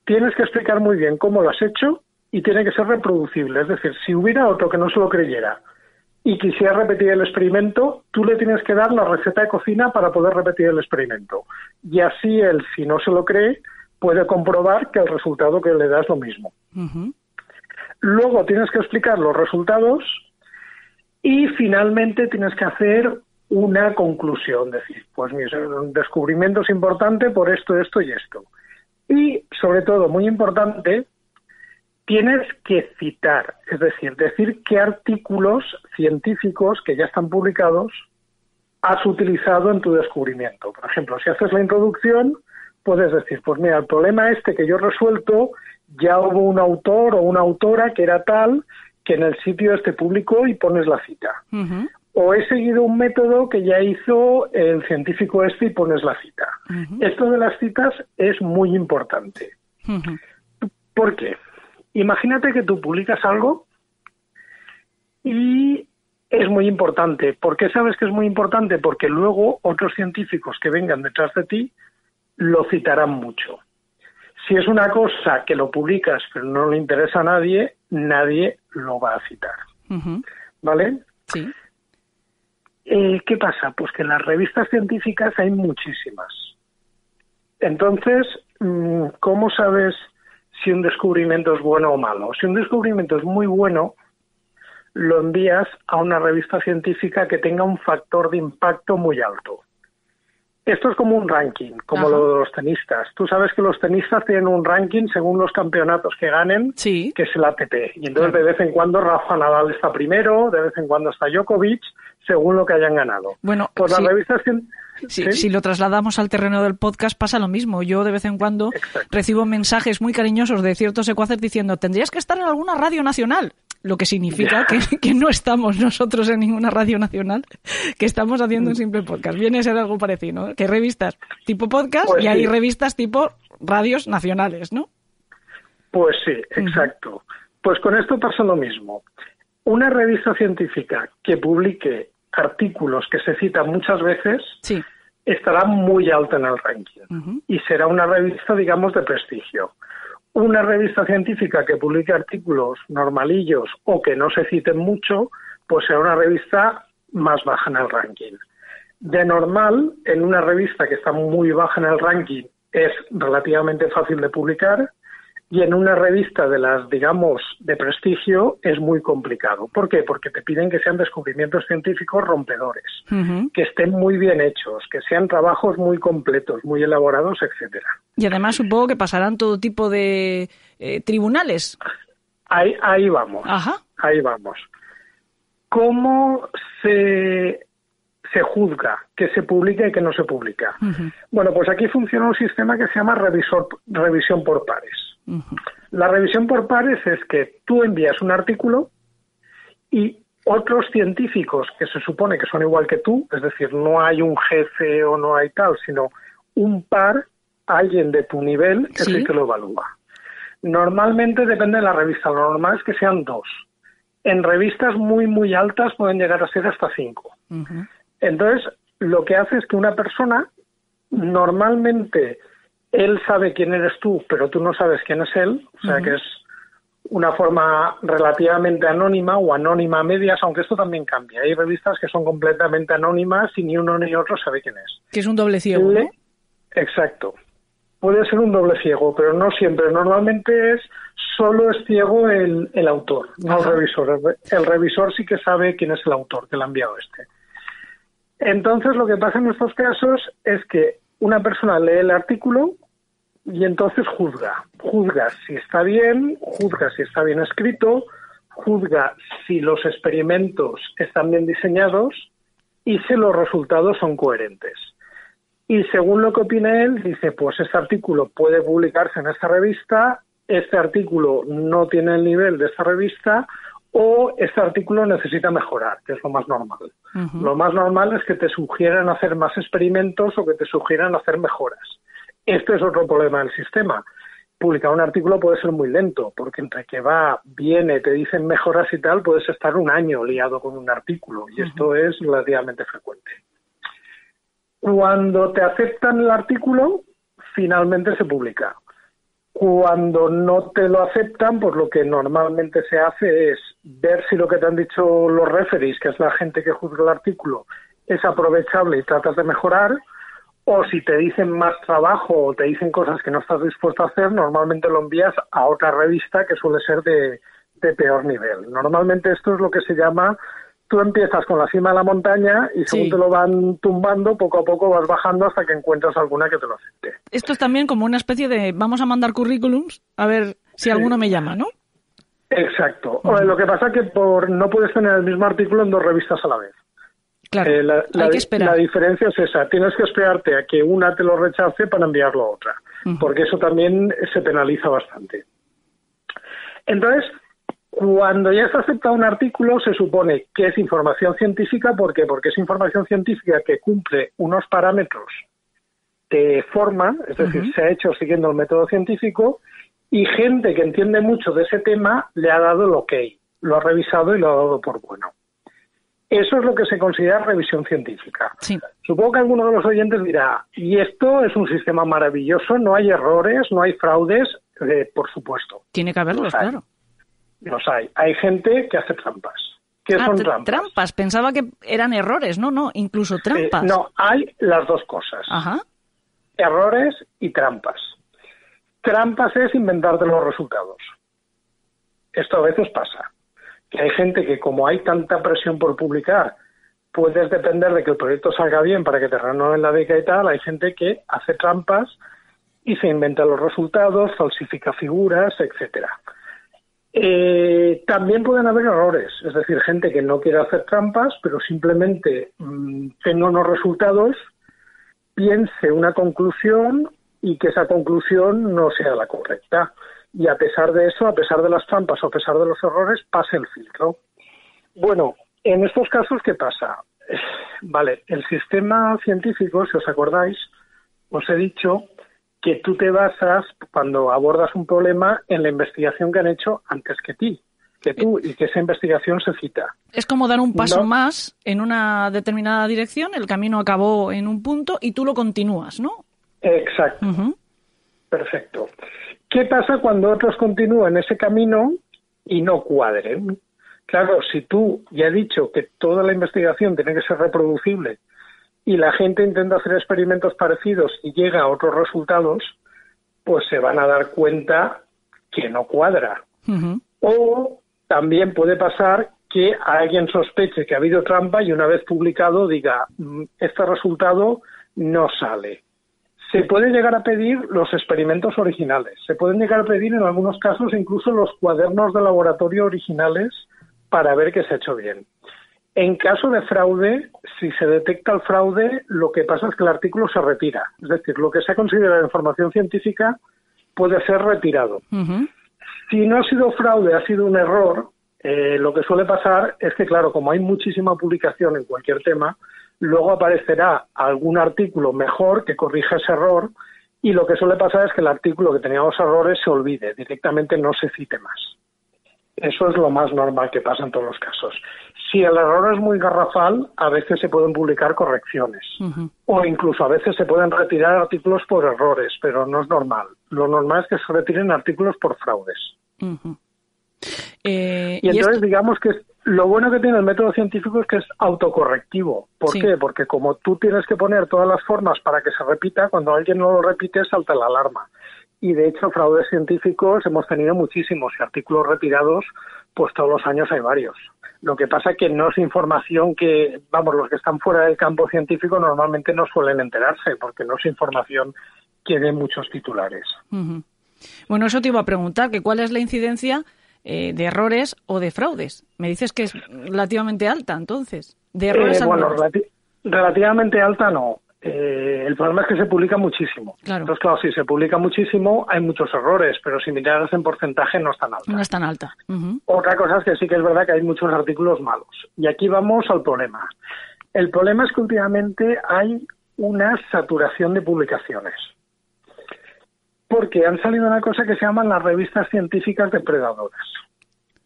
tienes que explicar muy bien cómo lo has hecho y tiene que ser reproducible. Es decir, si hubiera otro que no se lo creyera y quisiera repetir el experimento, tú le tienes que dar la receta de cocina para poder repetir el experimento. Y así él, si no se lo cree, puede comprobar que el resultado que le da es lo mismo. Uh-huh. Luego tienes que explicar los resultados y finalmente tienes que hacer una conclusión, decir, pues mi descubrimiento es importante por esto, esto y esto. Y, sobre todo, muy importante, tienes que citar, es decir, qué artículos científicos que ya están publicados has utilizado en tu descubrimiento. Por ejemplo, si haces la introducción, puedes decir, pues mira, el problema este que yo he resuelto, ya hubo un autor o una autora que era tal, que en el sitio este publicó, y pones la cita. Uh-huh. O he seguido un método que ya hizo el científico este y pones la cita. Uh-huh. Esto de las citas es muy importante. Uh-huh. ¿Por qué? Imagínate que tú publicas algo y es muy importante. ¿Por qué sabes que es muy importante? Porque luego otros científicos que vengan detrás de ti lo citarán mucho. Si es una cosa que lo publicas pero no le interesa a nadie, nadie lo va a citar. Uh-huh. ¿Vale? Sí. ¿Qué pasa? Pues que en las revistas científicas hay muchísimas. Entonces, ¿cómo sabes si un descubrimiento es bueno o malo? Si un descubrimiento es muy bueno, lo envías a una revista científica que tenga un factor de impacto muy alto. Esto es como un ranking, como lo de los tenistas. Tú sabes que los tenistas tienen un ranking según los campeonatos que ganen, sí, que es el ATP. Y entonces de vez en cuando Rafa Nadal está primero, de vez en cuando está Djokovic, según lo que hayan ganado. Bueno, pues sí, las revistas que... sí, si lo trasladamos al terreno del podcast pasa lo mismo. Yo de vez en cuando recibo mensajes muy cariñosos de ciertos secuaces diciendo tendrías que estar en alguna radio nacional. Lo que significa que no estamos nosotros en ninguna radio nacional, que estamos haciendo un simple podcast. Viene a ser algo parecido, ¿no? Que hay revistas tipo podcast, pues, y hay revistas tipo radios nacionales, ¿no? Pues sí, exacto. Pues con esto pasa lo mismo. Una revista científica que publique artículos que se citan muchas veces, sí, estará muy alta en el ranking. Uh-huh. Y será una revista, digamos, de prestigio. Una revista científica que publique artículos normalillos o que no se citen mucho, pues será una revista más baja en el ranking. De normal, en una revista que está muy baja en el ranking es relativamente fácil de publicar y en una revista de las, digamos, de prestigio es muy complicado. ¿Por qué? Porque te piden que sean descubrimientos científicos rompedores, uh-huh, que estén muy bien hechos, que sean trabajos muy completos, muy elaborados, etcétera. Y además supongo que pasarán todo tipo de tribunales. Ahí vamos. Ajá. Ahí vamos. ¿Cómo se juzga que se publica y que no se publica? Uh-huh. Bueno, pues aquí funciona un sistema que se llama revisión por pares. Uh-huh. La revisión por pares es que tú envías un artículo y otros científicos que se supone que son igual que tú, es decir, no hay un jefe o no hay tal, sino un par, alguien de tu nivel, es el que lo evalúa. Normalmente depende de la revista, lo normal es que sean dos. En revistas muy, muy altas pueden llegar a ser hasta 5. Uh-huh. Entonces, lo que hace es que una persona, normalmente él sabe quién eres tú, pero tú no sabes quién es él, o sea, uh-huh, que es una forma relativamente anónima o anónima a medias, aunque esto también cambia. Hay revistas que son completamente anónimas y ni uno ni otro sabe quién es. Que es un doble ciego, ¿no? Exacto. puede ser un doble ciego, pero no siempre. Normalmente solo es ciego el autor, no el revisor. El revisor sí que sabe quién es el autor que le ha enviado este. Entonces, lo que pasa en estos casos es que una persona lee el artículo y entonces juzga. Juzga si está bien, juzga si está bien escrito, juzga si los experimentos están bien diseñados y si los resultados son coherentes. Y según lo que opina él, dice, pues este artículo puede publicarse en esta revista, este artículo no tiene el nivel de esta revista, o este artículo necesita mejorar, que es lo más normal. Uh-huh. Lo más normal es que te sugieran hacer más experimentos o que te sugieran hacer mejoras. Este es otro problema del sistema. Publicar un artículo puede ser muy lento, porque entre que va, viene, te dicen mejoras y tal, puedes estar un año liado con un artículo, y esto es relativamente frecuente. Cuando te aceptan el artículo, finalmente se publica. Cuando no te lo aceptan, pues lo que normalmente se hace es ver si lo que te han dicho los referees, que es la gente que juzga el artículo, es aprovechable y tratas de mejorar, o si te dicen más trabajo o te dicen cosas que no estás dispuesto a hacer, normalmente lo envías a otra revista que suele ser de peor nivel. Normalmente esto es lo que se llama, tú empiezas con la cima de la montaña y según te lo van tumbando, poco a poco vas bajando hasta que encuentras alguna que te lo acepte. Esto es también como una especie de vamos a mandar currículums a ver si alguno me llama, ¿no? Exacto. Uh-huh. Lo que pasa es que no puedes tener el mismo artículo en dos revistas a la vez. Claro, hay que esperar. La diferencia es esa. Tienes que esperarte a que una te lo rechace para enviarlo a otra, porque eso también se penaliza bastante. Entonces, cuando ya se acepta un artículo, se supone que es información científica. ¿Por qué? Porque es información científica que cumple unos parámetros de forma, es decir, se ha hecho siguiendo el método científico, y gente que entiende mucho de ese tema le ha dado el ok, lo ha revisado y lo ha dado por bueno. Eso es lo que se considera revisión científica. Sí. Supongo que alguno de los oyentes dirá, y esto es un sistema maravilloso, no hay errores, no hay fraudes, por supuesto. Tiene que haberlos, claro. Los hay. Hay gente que hace trampas. ¿Qué son trampas? Trampas. Pensaba que eran errores. No, incluso trampas. No, hay las dos cosas. Ajá. Errores y trampas. Trampas es inventarte los resultados. Esto a veces pasa. Que hay gente que, como hay tanta presión por publicar, puedes depender de que el proyecto salga bien para que te renueven la beca y tal. Hay gente que hace trampas y se inventa los resultados, falsifica figuras, etcétera. También pueden haber errores, es decir, gente que no quiere hacer trampas, pero simplemente tenga unos resultados, piense una conclusión y que esa conclusión no sea la correcta. Y a pesar de eso, a pesar de las trampas o a pesar de los errores, pase el filtro. Bueno, en estos casos, ¿qué pasa? Vale, el sistema científico, si os acordáis, os he dicho que tú te basas, cuando abordas un problema, en la investigación que han hecho antes que tú, y que esa investigación se cita. Es como dar un paso más en una determinada dirección, el camino acabó en un punto y tú lo continúas, ¿no? Exacto. Uh-huh. Perfecto. ¿Qué pasa cuando otros continúan ese camino y no cuadren? Claro, si tú ya has dicho que toda la investigación tiene que ser reproducible y la gente intenta hacer experimentos parecidos y llega a otros resultados, pues se van a dar cuenta que no cuadra. Uh-huh. O también puede pasar que alguien sospeche que ha habido trampa y una vez publicado diga, este resultado no sale. Se puede llegar a pedir los experimentos originales, se pueden llegar a pedir en algunos casos incluso los cuadernos de laboratorio originales para ver que se ha hecho bien. En caso de fraude, si se detecta el fraude, lo que pasa es que el artículo se retira. Es decir, lo que se ha considerado información científica puede ser retirado. Uh-huh. Si no ha sido fraude, ha sido un error, lo que suele pasar es que, claro, como hay muchísima publicación en cualquier tema, luego aparecerá algún artículo mejor que corrija ese error y lo que suele pasar es que el artículo que tenía los errores se olvide, directamente no se cite más. Eso es lo más normal que pasa en todos los casos. Si el error es muy garrafal, a veces se pueden publicar correcciones. Uh-huh. O incluso a veces se pueden retirar artículos por errores, pero no es normal. Lo normal es que se retiren artículos por fraudes. Uh-huh. Y entonces digamos que Lo bueno que tiene el método científico es que es autocorrectivo. ¿Por qué? Porque como tú tienes que poner todas las formas para que se repita, cuando alguien no lo repite salta la alarma. Y de hecho fraudes científicos hemos tenido muchísimos y artículos retirados, pues todos los años hay varios. Lo que pasa es que no es información que, vamos, los que están fuera del campo científico normalmente no suelen enterarse, porque no es información que den muchos titulares. Uh-huh. Bueno, eso te iba a preguntar, que ¿cuál es la incidencia de errores o de fraudes? Me dices que es relativamente alta, entonces. De errores bueno, relativamente alta no. El problema es que se publica muchísimo. Claro. Entonces, claro, si se publica muchísimo, hay muchos errores, pero si miras en porcentaje no es tan alta. No es tan alta. Uh-huh. Otra cosa es que sí que es verdad que hay muchos artículos malos. Y aquí vamos al problema. El problema es que últimamente hay una saturación de publicaciones. Porque han salido una cosa que se llaman las revistas científicas depredadoras.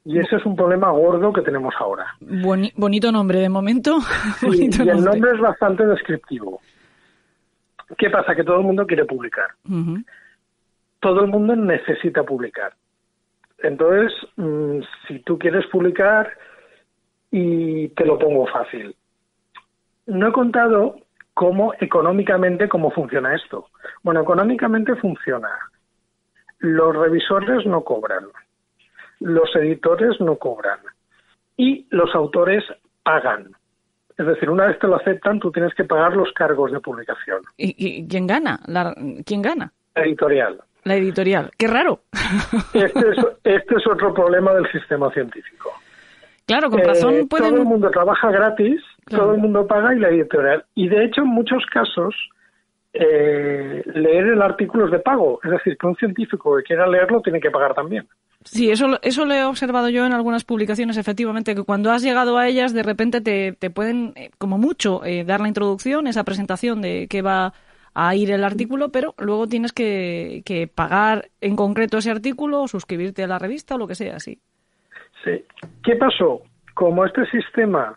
Y ese es un problema gordo que tenemos ahora. Bonito nombre de momento. Bonito y el nombre es bastante descriptivo. ¿Qué pasa? Que todo el mundo quiere publicar. Uh-huh. Todo el mundo necesita publicar. Entonces, si tú quieres publicar, y te lo pongo fácil. No he contado cómo económicamente cómo funciona esto. Bueno, económicamente funciona. Los revisores no cobran. Los editores no cobran. Y los autores pagan. Es decir, una vez te lo aceptan, tú tienes que pagar los cargos de publicación. ¿Y quién gana? ¿Quién gana? La editorial. La editorial. ¡Qué raro! Este es otro problema del sistema científico. Claro, con razón pueden... Todo el mundo trabaja gratis, claro. Todo el mundo paga y la editorial. Y de hecho, en muchos casos, leer el artículo es de pago. Es decir, que un científico que quiera leerlo tiene que pagar también. Sí, eso lo he observado yo en algunas publicaciones, efectivamente, que cuando has llegado a ellas, de repente te pueden, como mucho, dar la introducción, esa presentación de qué va a ir el artículo, pero luego tienes que pagar en concreto ese artículo o suscribirte a la revista o lo que sea, sí. Sí. ¿Qué pasó? Como este sistema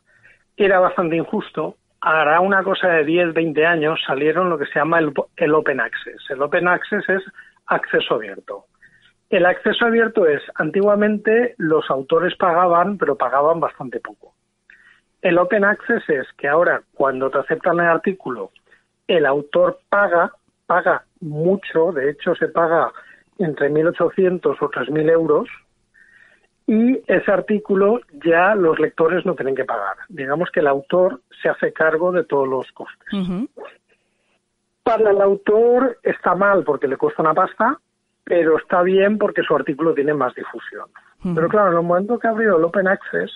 era bastante injusto, hará una cosa de 10, 20 años salieron lo que se llama el Open Access. El Open Access es acceso abierto. El acceso abierto es, antiguamente los autores pagaban, pero pagaban bastante poco. El Open Access es que ahora, cuando te aceptan el artículo, el autor paga mucho, de hecho se paga entre 1.800 o 3.000 euros, y ese artículo ya los lectores no tienen que pagar. Digamos que el autor se hace cargo de todos los costes. Uh-huh. Para el autor está mal porque le cuesta una pasta, pero está bien porque su artículo tiene más difusión. Uh-huh. Pero claro, en el momento que abrió el Open Access,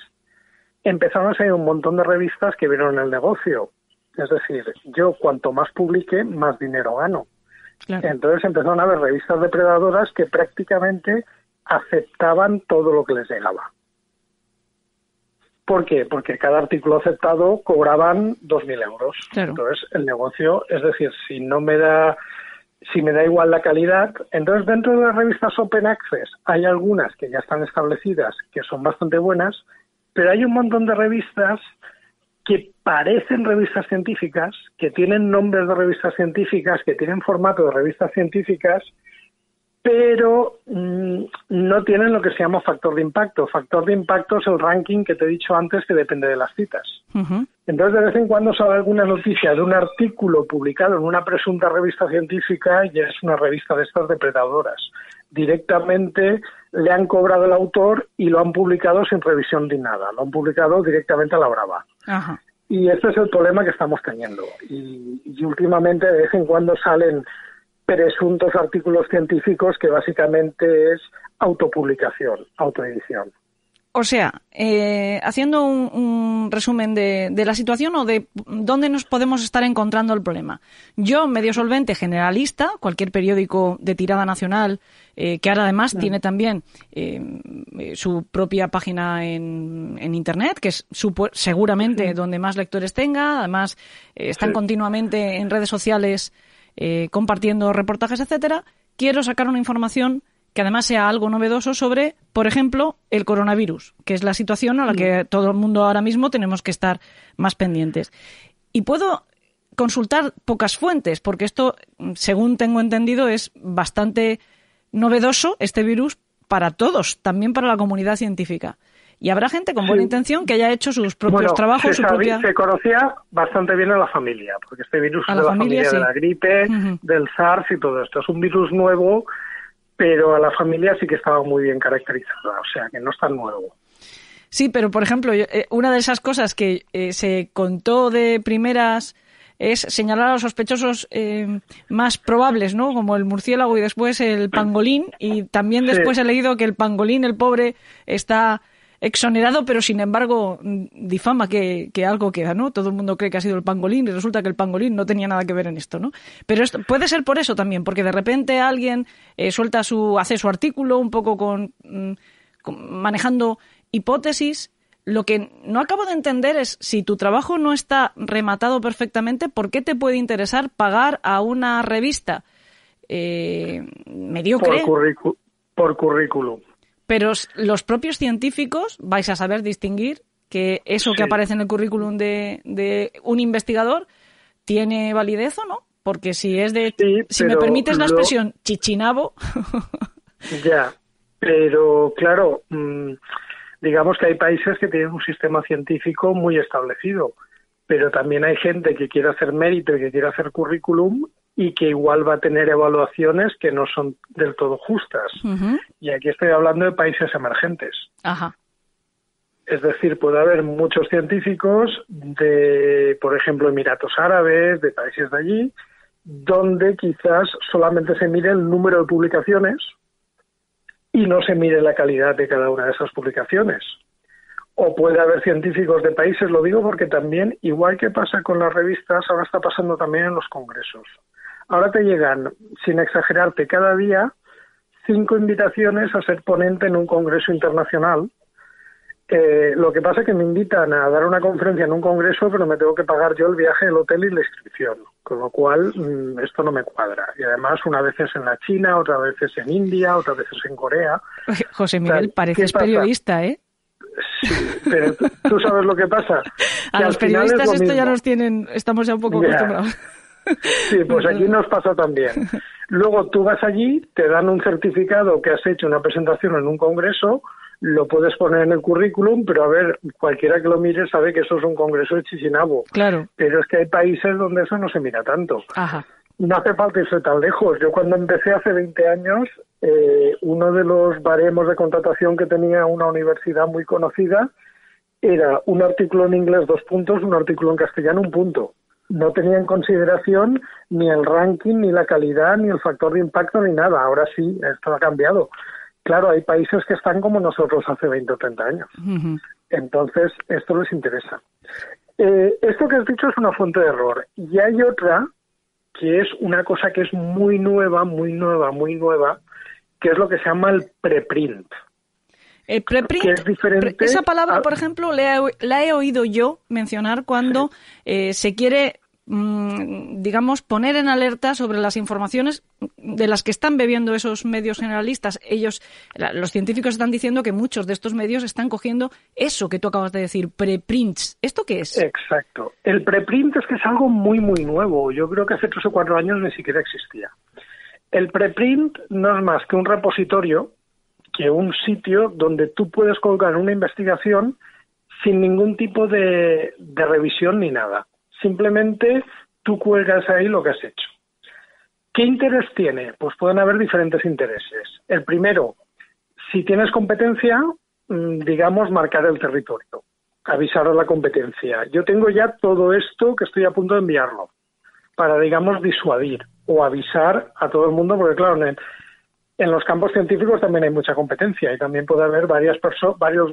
empezaron a salir un montón de revistas que vieron el negocio. Es decir, yo cuanto más publique, más dinero gano. Claro. Entonces empezaron a haber revistas depredadoras que prácticamente aceptaban todo lo que les llegaba. ¿Por qué? Porque cada artículo aceptado cobraban 2.000 euros. Claro. Entonces, el negocio, es decir, si me da igual la calidad, entonces dentro de las revistas Open Access hay algunas que ya están establecidas, que son bastante buenas, pero hay un montón de revistas que parecen revistas científicas, que tienen nombres de revistas científicas, que tienen formato de revistas científicas, pero no tienen lo que se llama factor de impacto. Factor de impacto es el ranking que te he dicho antes que depende de las citas. Uh-huh. Entonces, de vez en cuando sale alguna noticia de un artículo publicado en una presunta revista científica y es una revista de estas depredadoras. Directamente le han cobrado el autor y lo han publicado sin revisión ni nada. Lo han publicado directamente a la brava. Uh-huh. Y este es el problema que estamos teniendo. Y últimamente, de vez en cuando salen presuntos artículos científicos que básicamente es autopublicación, autoedición. O sea, haciendo un resumen de la situación o de dónde nos podemos estar encontrando el problema. Yo, medio solvente generalista, cualquier periódico de tirada nacional, que ahora además tiene también su propia página en Internet, que es seguramente donde más lectores tenga, además están continuamente en redes sociales compartiendo reportajes, etcétera, quiero sacar una información que además sea algo novedoso sobre, por ejemplo, el coronavirus, que es la situación a la que todo el mundo ahora mismo tenemos que estar más pendientes. Y puedo consultar pocas fuentes, porque esto, según tengo entendido, es bastante novedoso, este virus, para todos, también para la comunidad científica. Y habrá gente con buena intención que haya hecho sus propios trabajos, se conocía bastante bien en la familia, porque este virus es de la familia, de la gripe, del SARS y todo esto. Es un virus nuevo, pero a la familia sí que estaba muy bien caracterizada, o sea que no es tan nuevo. Sí, pero por ejemplo, una de esas cosas que se contó de primeras es señalar a los sospechosos más probables, ¿no? Como el murciélago y después el pangolín, y también después he leído que el pangolín, el pobre, está exonerado, pero sin embargo difama que algo queda, ¿no? Todo el mundo cree que ha sido el pangolín y resulta que el pangolín no tenía nada que ver en esto, ¿no? Pero esto, puede ser por eso también, porque de repente alguien suelta hace su artículo un poco manejando hipótesis. Lo que no acabo de entender es, si tu trabajo no está rematado perfectamente, ¿por qué te puede interesar pagar a una revista mediocre? Por currículum. Pero los propios científicos vais a saber distinguir que eso que aparece en el currículum de un investigador tiene validez o no. Porque si es de... Sí, si me permites la expresión, chichinabo... Ya, pero claro... Digamos que hay países que tienen un sistema científico muy establecido, pero también hay gente que quiere hacer mérito y que quiere hacer currículum y que igual va a tener evaluaciones que no son del todo justas. Uh-huh. Y aquí estoy hablando de países emergentes. Ajá. Es decir, puede haber muchos científicos de, por ejemplo, Emiratos Árabes, de países de allí, donde quizás solamente se mire el número de publicaciones y no se mire la calidad de cada una de esas publicaciones. O puede haber científicos de países, lo digo porque también, igual que pasa con las revistas, ahora está pasando también en los congresos. Ahora te llegan, sin exagerarte, cada día 5 invitaciones a ser ponente en un congreso internacional. Lo que pasa es que me invitan a dar una conferencia en un congreso, pero me tengo que pagar yo el viaje, el hotel y la inscripción. Con lo cual, esto no me cuadra. Y además, una vez es en la China, otra vez es en India, otra vez es en Corea. José Miguel, pareces periodista, ¿eh? Sí, pero tú sabes lo que pasa. A los periodistas esto ya nos tienen, estamos ya un poco acostumbrados. Sí, pues aquí nos pasa también. Luego tú vas allí, te dan un certificado que has hecho una presentación en un congreso, lo puedes poner en el currículum, pero a ver, cualquiera que lo mire sabe que eso es un congreso de chichinabo. Claro. Pero es que hay países donde eso no se mira tanto. Ajá. No hace falta irse tan lejos. Yo cuando empecé hace 20 años, uno de los baremos de contratación que tenía una universidad muy conocida era un artículo en inglés 2 puntos, un artículo en castellano 1 punto. No tenía en consideración ni el ranking, ni la calidad, ni el factor de impacto, ni nada. Ahora sí, esto ha cambiado. Claro, hay países que están como nosotros hace 20 o 30 años. Uh-huh. Entonces, esto les interesa. Esto que has dicho es una fuente de error. Y hay otra que es una cosa que es muy nueva, muy nueva, muy nueva, que es lo que se llama el preprint. El preprint, que es diferente esa palabra, por ejemplo, la he oído yo mencionar cuando se quiere... digamos, poner en alerta sobre las informaciones de las que están bebiendo esos medios generalistas. Ellos, los científicos, están diciendo que muchos de estos medios están cogiendo eso que tú acabas de decir, preprints. ¿Esto qué es? Exacto. El preprint es que es algo muy, muy nuevo. Yo creo que hace 3 o 4 años ni siquiera existía. El preprint no es más que un repositorio, que un sitio donde tú puedes colgar una investigación sin ningún tipo de revisión ni nada. Simplemente tú cuelgas ahí lo que has hecho. ¿Qué interés tiene? Pues pueden haber diferentes intereses. El primero, si tienes competencia, digamos, marcar el territorio, avisar a la competencia. Yo tengo ya todo esto que estoy a punto de enviarlo para, digamos, disuadir o avisar a todo el mundo, porque claro, en los campos científicos también hay mucha competencia y también puede haber varios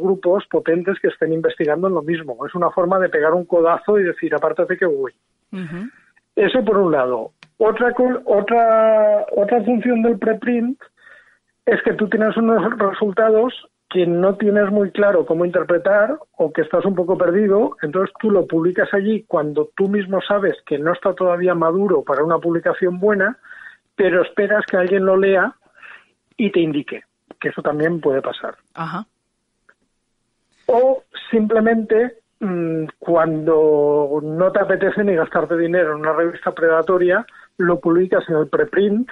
grupos potentes que estén investigando en lo mismo. Es una forma de pegar un codazo y decir, apártate que voy. Uh-huh. Eso por un lado. Otra función del preprint es que tú tienes unos resultados que no tienes muy claro cómo interpretar o que estás un poco perdido, entonces tú lo publicas allí cuando tú mismo sabes que no está todavía maduro para una publicación buena, pero esperas que alguien lo lea y te indique, que eso también puede pasar. Ajá. O simplemente cuando no te apetece ni gastarte dinero en una revista predatoria, lo publicas en el preprint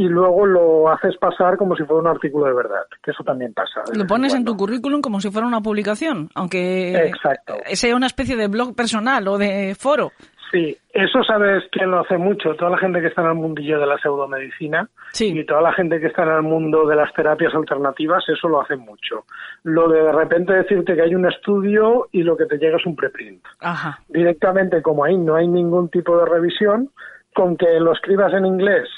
y luego lo haces pasar como si fuera un artículo de verdad, que eso también pasa. Lo pones en tu currículum como si fuera una publicación, aunque exacto, sea una especie de blog personal o de foro. Sí, eso sabes quién lo hace mucho, toda la gente que está en el mundillo de la pseudomedicina, sí, y toda la gente que está en el mundo de las terapias alternativas, eso lo hace mucho. Lo de repente decirte que hay un estudio y lo que te llega es un preprint. Ajá. Directamente, como ahí no hay ningún tipo de revisión, con que lo escribas en inglés,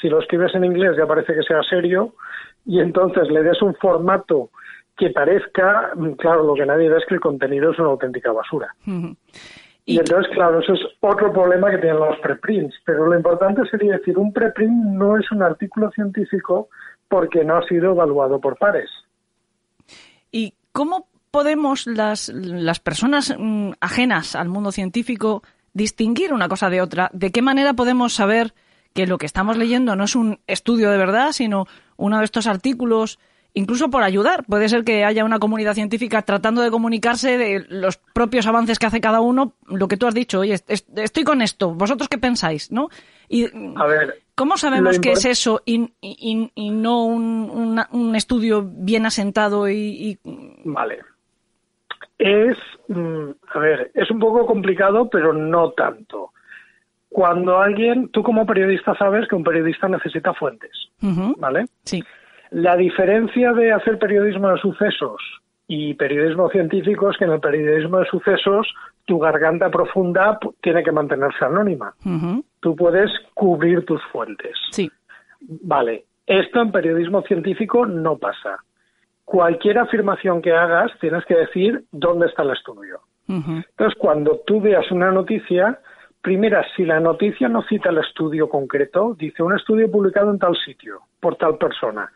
si lo escribes en inglés ya parece que sea serio, y entonces le des un formato que parezca, claro, lo que nadie ve es que el contenido es una auténtica basura. Uh-huh. Y entonces, claro, eso es otro problema que tienen los preprints, pero lo importante sería decir, un preprint no es un artículo científico porque no ha sido evaluado por pares. ¿Y cómo podemos las personas ajenas al mundo científico distinguir una cosa de otra? ¿De qué manera podemos saber que lo que estamos leyendo no es un estudio de verdad, sino uno de estos artículos? Incluso por ayudar. Puede ser que haya una comunidad científica tratando de comunicarse de los propios avances que hace cada uno. Lo que tú has dicho, oye, estoy con esto, ¿vosotros qué pensáis? ¿No? Y, a ver, ¿cómo sabemos que es eso y no un estudio bien asentado? Vale. Es un poco complicado, pero no tanto. Cuando alguien... Tú como periodista sabes que un periodista necesita fuentes, uh-huh, ¿vale? Sí. La diferencia de hacer periodismo de sucesos y periodismo científico es que en el periodismo de sucesos tu garganta profunda tiene que mantenerse anónima. Uh-huh. Tú puedes cubrir tus fuentes. Sí. Vale, esto en periodismo científico no pasa. Cualquier afirmación que hagas tienes que decir dónde está el estudio. Uh-huh. Entonces, cuando tú veas una noticia, primera, si la noticia no cita el estudio concreto, dice un estudio publicado en tal sitio, por tal persona,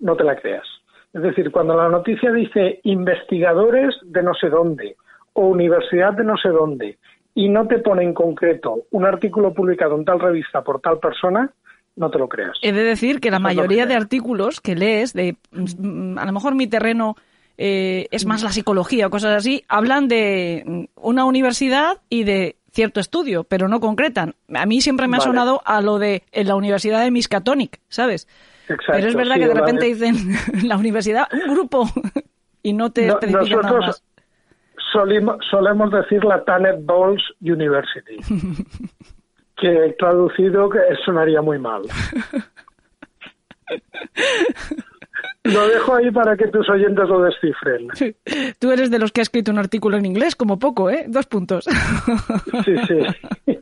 no te la creas. Es decir, cuando la noticia dice investigadores de no sé dónde o universidad de no sé dónde y no te pone en concreto un artículo publicado en tal revista por tal persona, no te lo creas. He de decir que la mayoría de artículos que lees, de a lo mejor mi terreno es más la psicología o cosas así, hablan de una universidad y de cierto estudio, pero no concretan. A mí siempre me ha sonado a lo de en la Universidad de Miskatonic, ¿sabes? Exacto, pero es verdad que de repente dicen la universidad, un grupo, y no te especifican nada más. Solemos decir la Tannet Bowles University, que traducido que sonaría muy mal. Lo dejo ahí para que tus oyentes lo descifren. Tú eres de los que ha escrito un artículo en inglés, como poco, ¿eh? 2 puntos. Sí, sí.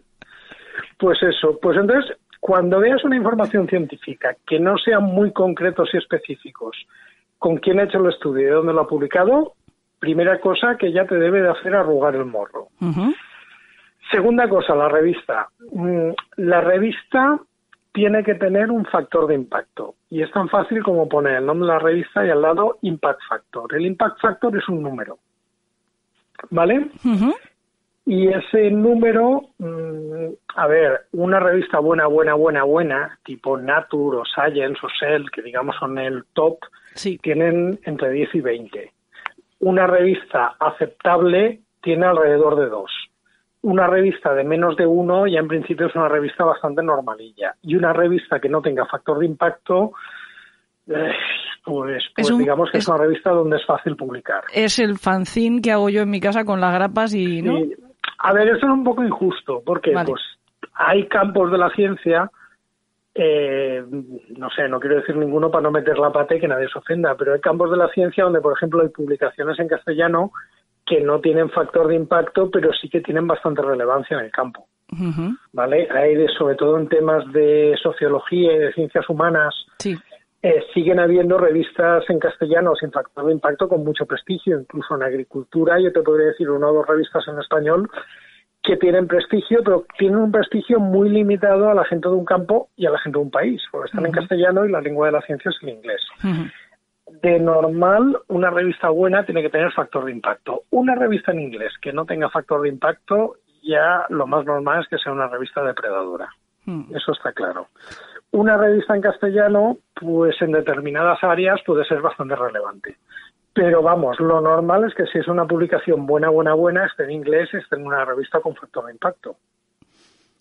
Pues eso. Pues entonces, cuando veas una información científica que no sean muy concretos y específicos, con quién ha hecho el estudio y dónde lo ha publicado, primera cosa que ya te debe de hacer arrugar el morro. Uh-huh. Segunda cosa, la revista. La revista tiene que tener un factor de impacto. Y es tan fácil como poner el nombre de la revista y al lado Impact Factor. El Impact Factor es un número, ¿vale? Uh-huh. Y ese número, una revista buena, tipo Nature o Science o Cell, que digamos son el top, sí, tienen entre 10 y 20. Una revista aceptable tiene alrededor de 2. Una revista de menos de 1 ya en principio es una revista bastante normalilla. Y una revista que no tenga factor de impacto, pues digamos que es una revista donde es fácil publicar. Es el fanzine que hago yo en mi casa con las grapas y... ¿no? Sí. A ver, eso es un poco injusto, porque pues hay campos de la ciencia, no sé, no quiero decir ninguno para no meter la pata y que nadie se ofenda, pero hay campos de la ciencia donde, por ejemplo, hay publicaciones en castellano que no tienen factor de impacto, pero sí que tienen bastante relevancia en el campo. Uh-huh. ¿Vale? Hay, sobre todo en temas de sociología y de ciencias humanas, sí, siguen habiendo revistas en castellano sin factor de impacto con mucho prestigio, incluso en agricultura. Yo te podría decir 1 o 2 revistas en español que tienen prestigio, pero tienen un prestigio muy limitado a la gente de un campo y a la gente de un país, porque están uh-huh. en castellano y la lengua de la ciencia es el inglés. Uh-huh. De normal, una revista buena tiene que tener factor de impacto. Una revista en inglés que no tenga factor de impacto, ya lo más normal es que sea una revista depredadora. Mm. Eso está claro. Una revista en castellano, pues en determinadas áreas puede ser bastante relevante. Pero vamos, lo normal es que si es una publicación buena, esté en inglés, esté en una revista con factor de impacto.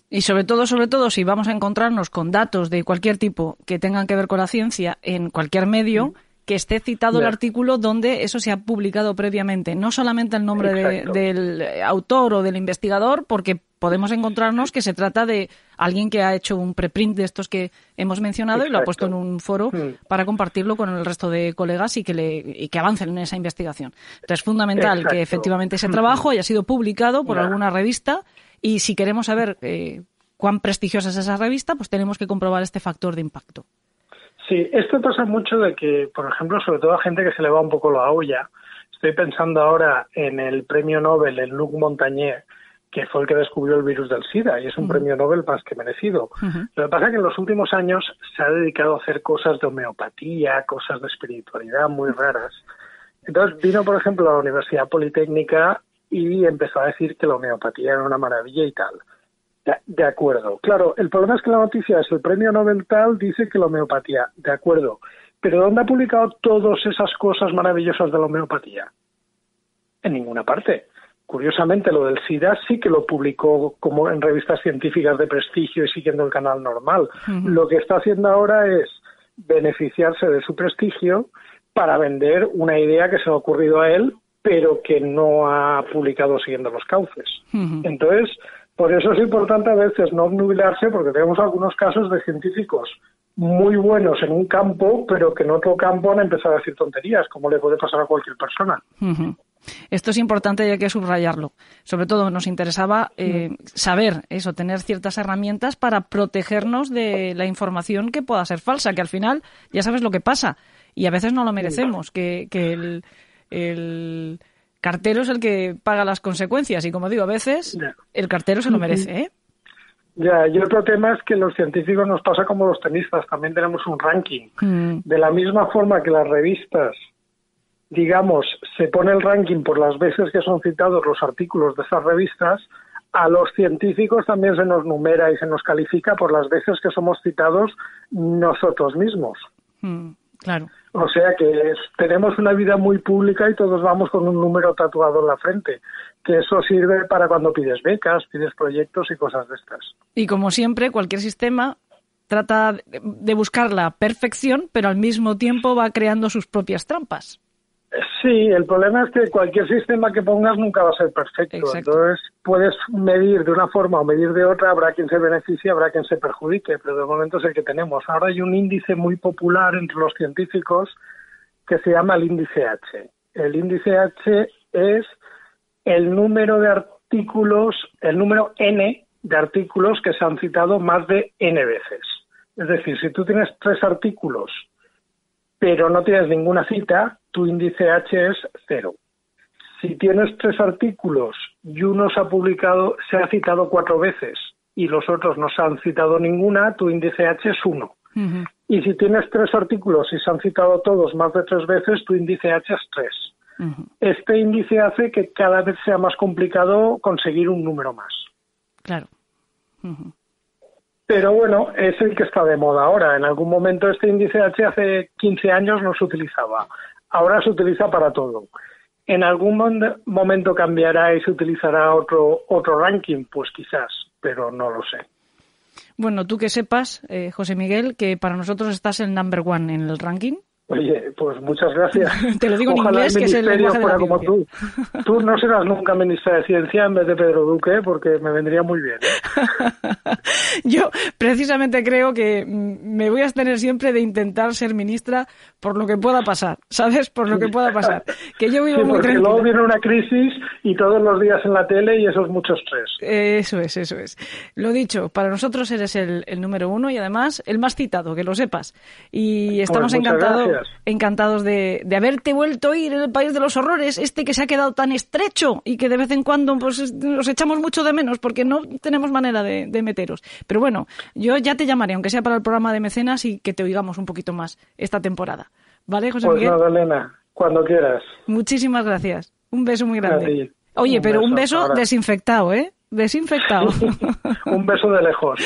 Y sobre todo, si vamos a encontrarnos con datos de cualquier tipo que tengan que ver con la ciencia en cualquier medio, que esté citado el artículo donde eso se ha publicado previamente. No solamente el nombre del autor o del investigador, porque podemos encontrarnos que se trata de alguien que ha hecho un preprint de estos que hemos mencionado y lo ha puesto en un foro para compartirlo con el resto de colegas y que avancen en esa investigación. Entonces, es fundamental que efectivamente ese trabajo haya sido publicado por alguna revista. Y si queremos saber cuán prestigiosa es esa revista, pues tenemos que comprobar este factor de impacto. Sí, esto pasa mucho de que, por ejemplo, sobre todo a gente que se le va un poco la olla. Estoy pensando ahora en el premio Nobel, el Luc Montagnier, que fue el que descubrió el virus del SIDA, y es un premio Nobel más que merecido. Lo que pasa es que en los últimos años se ha dedicado a hacer cosas de homeopatía, cosas de espiritualidad muy raras. Entonces vino, por ejemplo, a la Universidad Politécnica y empezó a decir que la homeopatía era una maravilla y tal. De acuerdo. Claro, el problema es que la noticia es el premio Nobel tal, dice que la homeopatía. De acuerdo. Pero ¿dónde ha publicado todas esas cosas maravillosas de la homeopatía? En ninguna parte. Curiosamente, lo del SIDA sí que lo publicó como en revistas científicas de prestigio y siguiendo el canal normal. Lo que está haciendo ahora es beneficiarse de su prestigio para vender una idea que se le ha ocurrido a él, pero que no ha publicado siguiendo los cauces. Entonces, por eso es importante a veces no obnubilarse, porque tenemos algunos casos de científicos muy buenos en un campo, pero que en otro campo han empezado a decir tonterías, como le puede pasar a cualquier persona. Esto es importante y hay que subrayarlo. Sobre todo nos interesaba saber eso, tener ciertas herramientas para protegernos de la información que pueda ser falsa, que al final ya sabes lo que pasa y a veces no lo merecemos, que el cartero es el que paga las consecuencias y, como digo, a veces el cartero se lo merece, ¿eh? Y otro tema es que los científicos nos pasa como los tenistas, también tenemos un ranking. De la misma forma que las revistas, digamos, se pone el ranking por las veces que son citados los artículos de esas revistas, a los científicos también se nos numera y se nos califica por las veces que somos citados nosotros mismos. Claro. O sea que tenemos una vida muy pública y todos vamos con un número tatuado en la frente, que eso sirve para cuando pides becas, pides proyectos y cosas de estas. Y como siempre, cualquier sistema trata de buscar la perfección, pero al mismo tiempo va creando sus propias trampas. Sí, el problema es que cualquier sistema que pongas nunca va a ser perfecto. Exacto. Entonces puedes medir de una forma o medir de otra, habrá quien se beneficie, habrá quien se perjudique, pero de momento es el que tenemos. Ahora hay un índice muy popular entre los científicos que se llama el índice H. El índice H es el número de artículos, el número N de artículos que se han citado más de N veces. Es decir, si tú tienes 3 artículos pero no tienes ninguna cita, tu índice H es 0. Si tienes 3 artículos y uno se ha citado 4 veces y los otros no se han citado ninguna, tu índice H es 1. Y si tienes 3 artículos y se han citado todos más de 3 veces, tu índice H es 3. Este índice hace que cada vez sea más complicado conseguir un número más. Claro. Pero bueno, es el que está de moda ahora. En algún momento este índice H hace 15 años no se utilizaba. Ahora se utiliza para todo. ¿En algún momento cambiará y se utilizará otro ranking? Pues quizás, pero no lo sé. Bueno, tú que sepas, José Miguel, que para nosotros estás el number one en el ranking. Oye, pues muchas gracias. Te lo digo en inglés, que es el lenguaje de la ciencia. Como tú no serás nunca ministra de Ciencia en vez de Pedro Duque, porque me vendría muy bien, ¿eh? Yo precisamente creo que me voy a abstener siempre de intentar ser ministra por lo que pueda pasar, ¿sabes? Por lo que pueda pasar. Que yo vivo muy tranquilo. Luego viene una crisis y todos los días en la tele y eso es mucho estrés. Eso es. Lo dicho, para nosotros eres el número uno y además el más citado, que lo sepas. Y estamos encantados de haberte vuelto a ir en el país de los horrores, este que se ha quedado tan estrecho y que de vez en cuando pues nos echamos mucho de menos porque no tenemos manera de meteros. Pero bueno, yo ya te llamaré, aunque sea para el programa de mecenas, y que te oigamos un poquito más esta temporada. ¿Vale, José Miguel? Pues nada, Elena, cuando quieras. Muchísimas gracias. Un beso muy grande. Oye, pero un beso ahora. Desinfectado, ¿eh? Desinfectado. Un beso de lejos.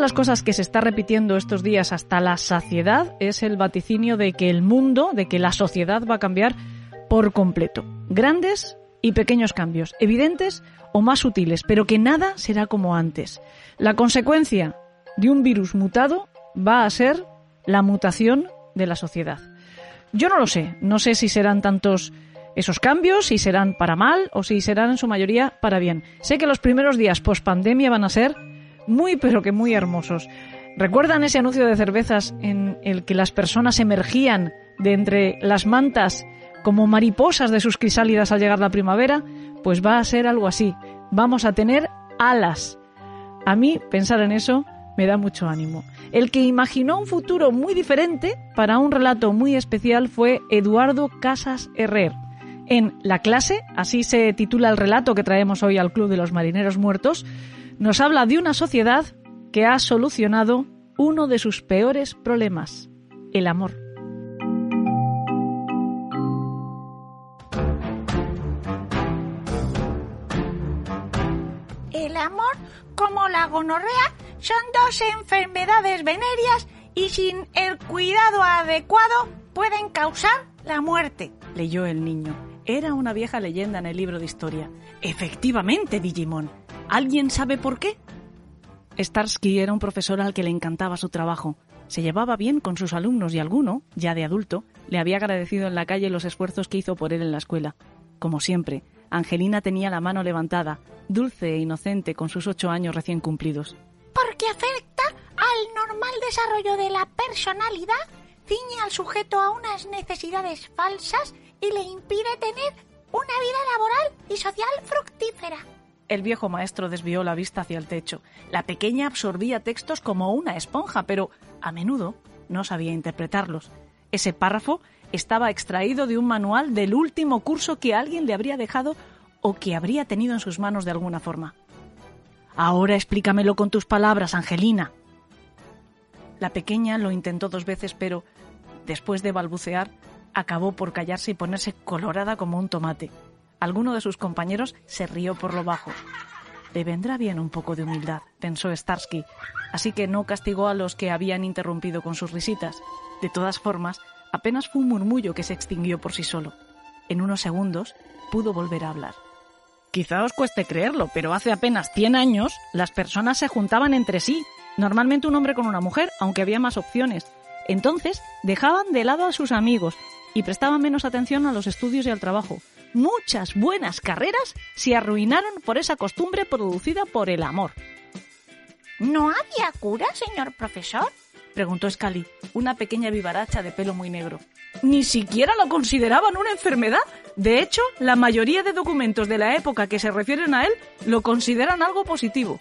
de las cosas que se está repitiendo estos días hasta la saciedad es el vaticinio de que el mundo, de que la sociedad va a cambiar por completo. Grandes y pequeños cambios, evidentes o más sutiles, pero que nada será como antes. La consecuencia de un virus mutado va a ser la mutación de la sociedad. Yo no lo sé, no sé si serán tantos esos cambios, si serán para mal o si serán en su mayoría para bien. Sé que los primeros días pospandemia van a ser muy pero que muy hermosos. ¿Recuerdan ese anuncio de cervezas en el que las personas emergían de entre las mantas como mariposas de sus crisálidas al llegar la primavera? Pues va a ser algo así. Vamos a tener alas. A mí pensar en eso me da mucho ánimo. El que imaginó un futuro muy diferente para un relato muy especial fue Eduardo Casas Herrer. En La clase, así se titula el relato que traemos hoy al Club de los Marineros Muertos, nos habla de una sociedad que ha solucionado uno de sus peores problemas, el amor. El amor, como la gonorrea, son dos enfermedades venéreas y sin el cuidado adecuado pueden causar la muerte, leyó el niño. Era una vieja leyenda en el libro de historia. Efectivamente, Digimon. ¿Alguien sabe por qué? Starsky era un profesor al que le encantaba su trabajo. Se llevaba bien con sus alumnos y alguno, ya de adulto, le había agradecido en la calle los esfuerzos que hizo por él en la escuela. Como siempre, Angelina tenía la mano levantada, dulce e inocente con sus 8 años recién cumplidos. Porque afecta al normal desarrollo de la personalidad, ciñe al sujeto a unas necesidades falsas y le impide tener una vida laboral y social fructífera. El viejo maestro desvió la vista hacia el techo. La pequeña absorbía textos como una esponja, pero a menudo no sabía interpretarlos. Ese párrafo estaba extraído de un manual del último curso que alguien le habría dejado o que habría tenido en sus manos de alguna forma. Ahora explícamelo con tus palabras, Angelina. La pequeña lo intentó 2 veces, pero después de balbucear, acabó por callarse y ponerse colorada como un tomate. Alguno de sus compañeros se rió por lo bajo. Le vendrá bien un poco de humildad, pensó Starsky, así que no castigó a los que habían interrumpido con sus risitas. De todas formas, apenas fue un murmullo que se extinguió por sí solo. En unos segundos pudo volver a hablar. Quizá os cueste creerlo, pero hace apenas 100 años las personas se juntaban entre sí, normalmente un hombre con una mujer, aunque había más opciones. Entonces dejaban de lado a sus amigos y prestaban menos atención a los estudios y al trabajo. Muchas buenas carreras se arruinaron por esa costumbre producida por el amor. ¿No había cura, señor profesor?, preguntó Scully, una pequeña vivaracha de pelo muy negro. Ni siquiera lo consideraban una enfermedad. De hecho, la mayoría de documentos de la época que se refieren a él lo consideran algo positivo.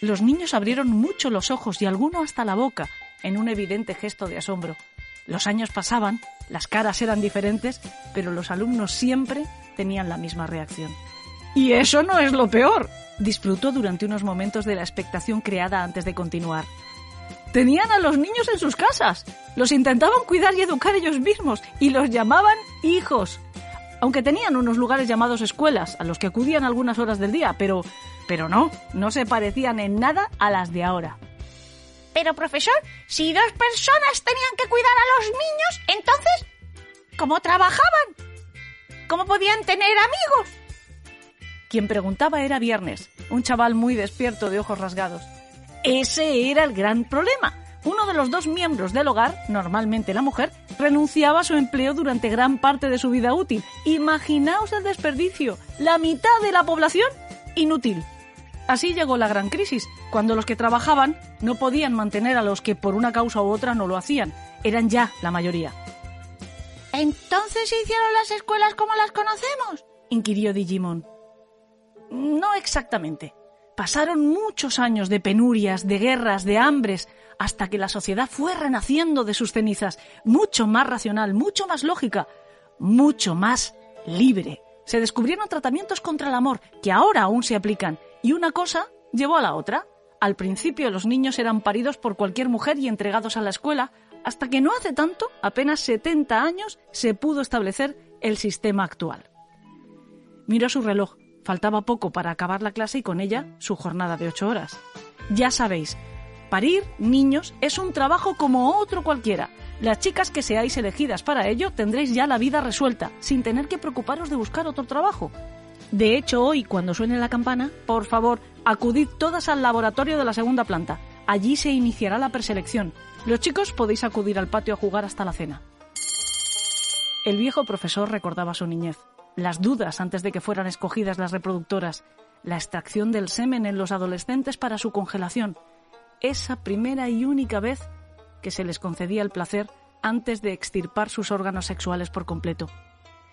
Los niños abrieron mucho los ojos y alguno hasta la boca, en un evidente gesto de asombro. Los años pasaban, las caras eran diferentes, pero los alumnos siempre tenían la misma reacción. ¡Y eso no es lo peor! Disfrutó durante unos momentos de la expectación creada antes de continuar. Tenían a los niños en sus casas, los intentaban cuidar y educar ellos mismos y los llamaban hijos. Aunque tenían unos lugares llamados escuelas, a los que acudían algunas horas del día, pero no se parecían en nada a las de ahora. Pero profesor, si 2 personas tenían que cuidar a los niños, entonces, ¿cómo trabajaban? ¿Cómo podían tener amigos? Quien preguntaba era Viernes, un chaval muy despierto de ojos rasgados. Ese era el gran problema. Uno de los 2 miembros del hogar, normalmente la mujer, renunciaba a su empleo durante gran parte de su vida útil. Imaginaos el desperdicio, la mitad de la población inútil. Así llegó la gran crisis, cuando los que trabajaban no podían mantener a los que por una causa u otra no lo hacían. Eran ya la mayoría. ¿Entonces se hicieron las escuelas como las conocemos?, inquirió Digimon. No exactamente. Pasaron muchos años de penurias, de guerras, de hambres, hasta que la sociedad fue renaciendo de sus cenizas, mucho más racional, mucho más lógica, mucho más libre. Se descubrieron tratamientos contra el amor, que ahora aún se aplican, y una cosa llevó a la otra. Al principio los niños eran paridos por cualquier mujer y entregados a la escuela, hasta que no hace tanto, apenas 70 años, se pudo establecer el sistema actual. Miró su reloj. Faltaba poco para acabar la clase y con ella su jornada de 8 horas. Ya sabéis, parir niños es un trabajo como otro cualquiera. Las chicas que seáis elegidas para ello tendréis ya la vida resuelta, sin tener que preocuparos de buscar otro trabajo. De hecho, hoy, cuando suene la campana, por favor, acudid todas al laboratorio de la segunda planta. Allí se iniciará la preselección. Los chicos podéis acudir al patio a jugar hasta la cena. El viejo profesor recordaba su niñez. Las dudas antes de que fueran escogidas las reproductoras. La extracción del semen en los adolescentes para su congelación. Esa primera y única vez que se les concedía el placer antes de extirpar sus órganos sexuales por completo.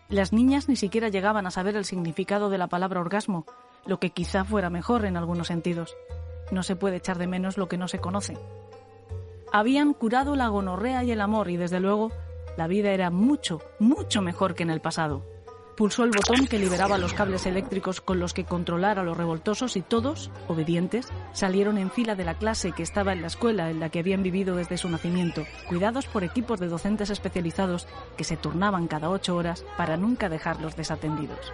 Las niñas ni siquiera llegaban a saber el significado de la palabra orgasmo, lo que quizá fuera mejor en algunos sentidos. No se puede echar de menos lo que no se conoce. Habían curado la gonorrea y el amor y, desde luego, la vida era mucho, mucho mejor que en el pasado. Pulsó el botón que liberaba los cables eléctricos con los que controlar a los revoltosos y todos, obedientes, salieron en fila de la clase que estaba en la escuela en la que habían vivido desde su nacimiento, cuidados por equipos de docentes especializados que se turnaban cada 8 horas para nunca dejarlos desatendidos.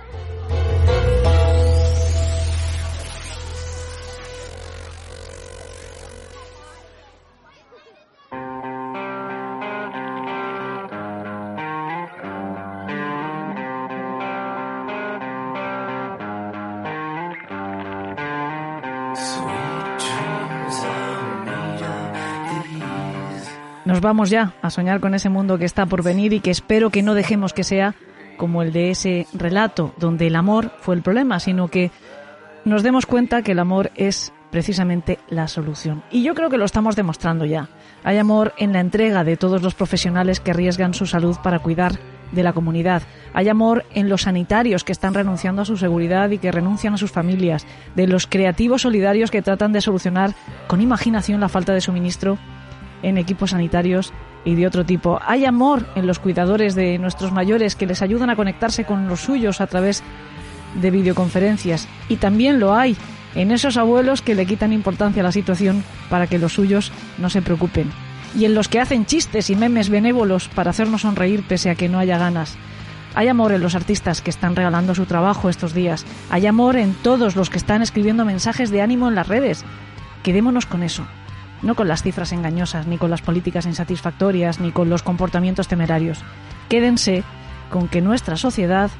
Nos vamos ya a soñar con ese mundo que está por venir y que espero que no dejemos que sea como el de ese relato donde el amor fue el problema, sino que nos demos cuenta que el amor es precisamente la solución. Y yo creo que lo estamos demostrando ya. Hay amor en la entrega de todos los profesionales que arriesgan su salud para cuidar de la comunidad. Hay amor en los sanitarios que están renunciando a su seguridad y que renuncian a sus familias, de los creativos solidarios que tratan de solucionar con imaginación la falta de suministro en equipos sanitarios y de otro tipo. Hay amor en los cuidadores de nuestros mayores que les ayudan a conectarse con los suyos a través de videoconferencias. Y también lo hay en esos abuelos que le quitan importancia a la situación para que los suyos no se preocupen. Y en los que hacen chistes y memes benévolos para hacernos sonreír pese a que no haya ganas. Hay amor en los artistas que están regalando su trabajo estos días. Hay amor en todos los que están escribiendo mensajes de ánimo en las redes. Quedémonos con eso. No con las cifras engañosas, ni con las políticas insatisfactorias, ni con los comportamientos temerarios. Quédense con que nuestra sociedad,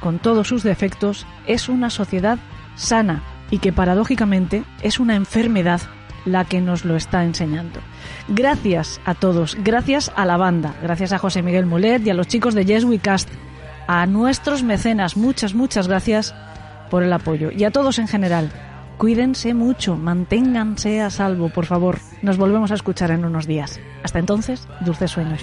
con todos sus defectos, es una sociedad sana y que paradójicamente es una enfermedad la que nos lo está enseñando. Gracias a todos, gracias a la banda, gracias a José Miguel Mulet y a los chicos de Yes We Cast, a nuestros mecenas, muchas gracias por el apoyo y a todos en general. Cuídense mucho, manténganse a salvo, por favor. Nos volvemos a escuchar en unos días. Hasta entonces, dulces sueños.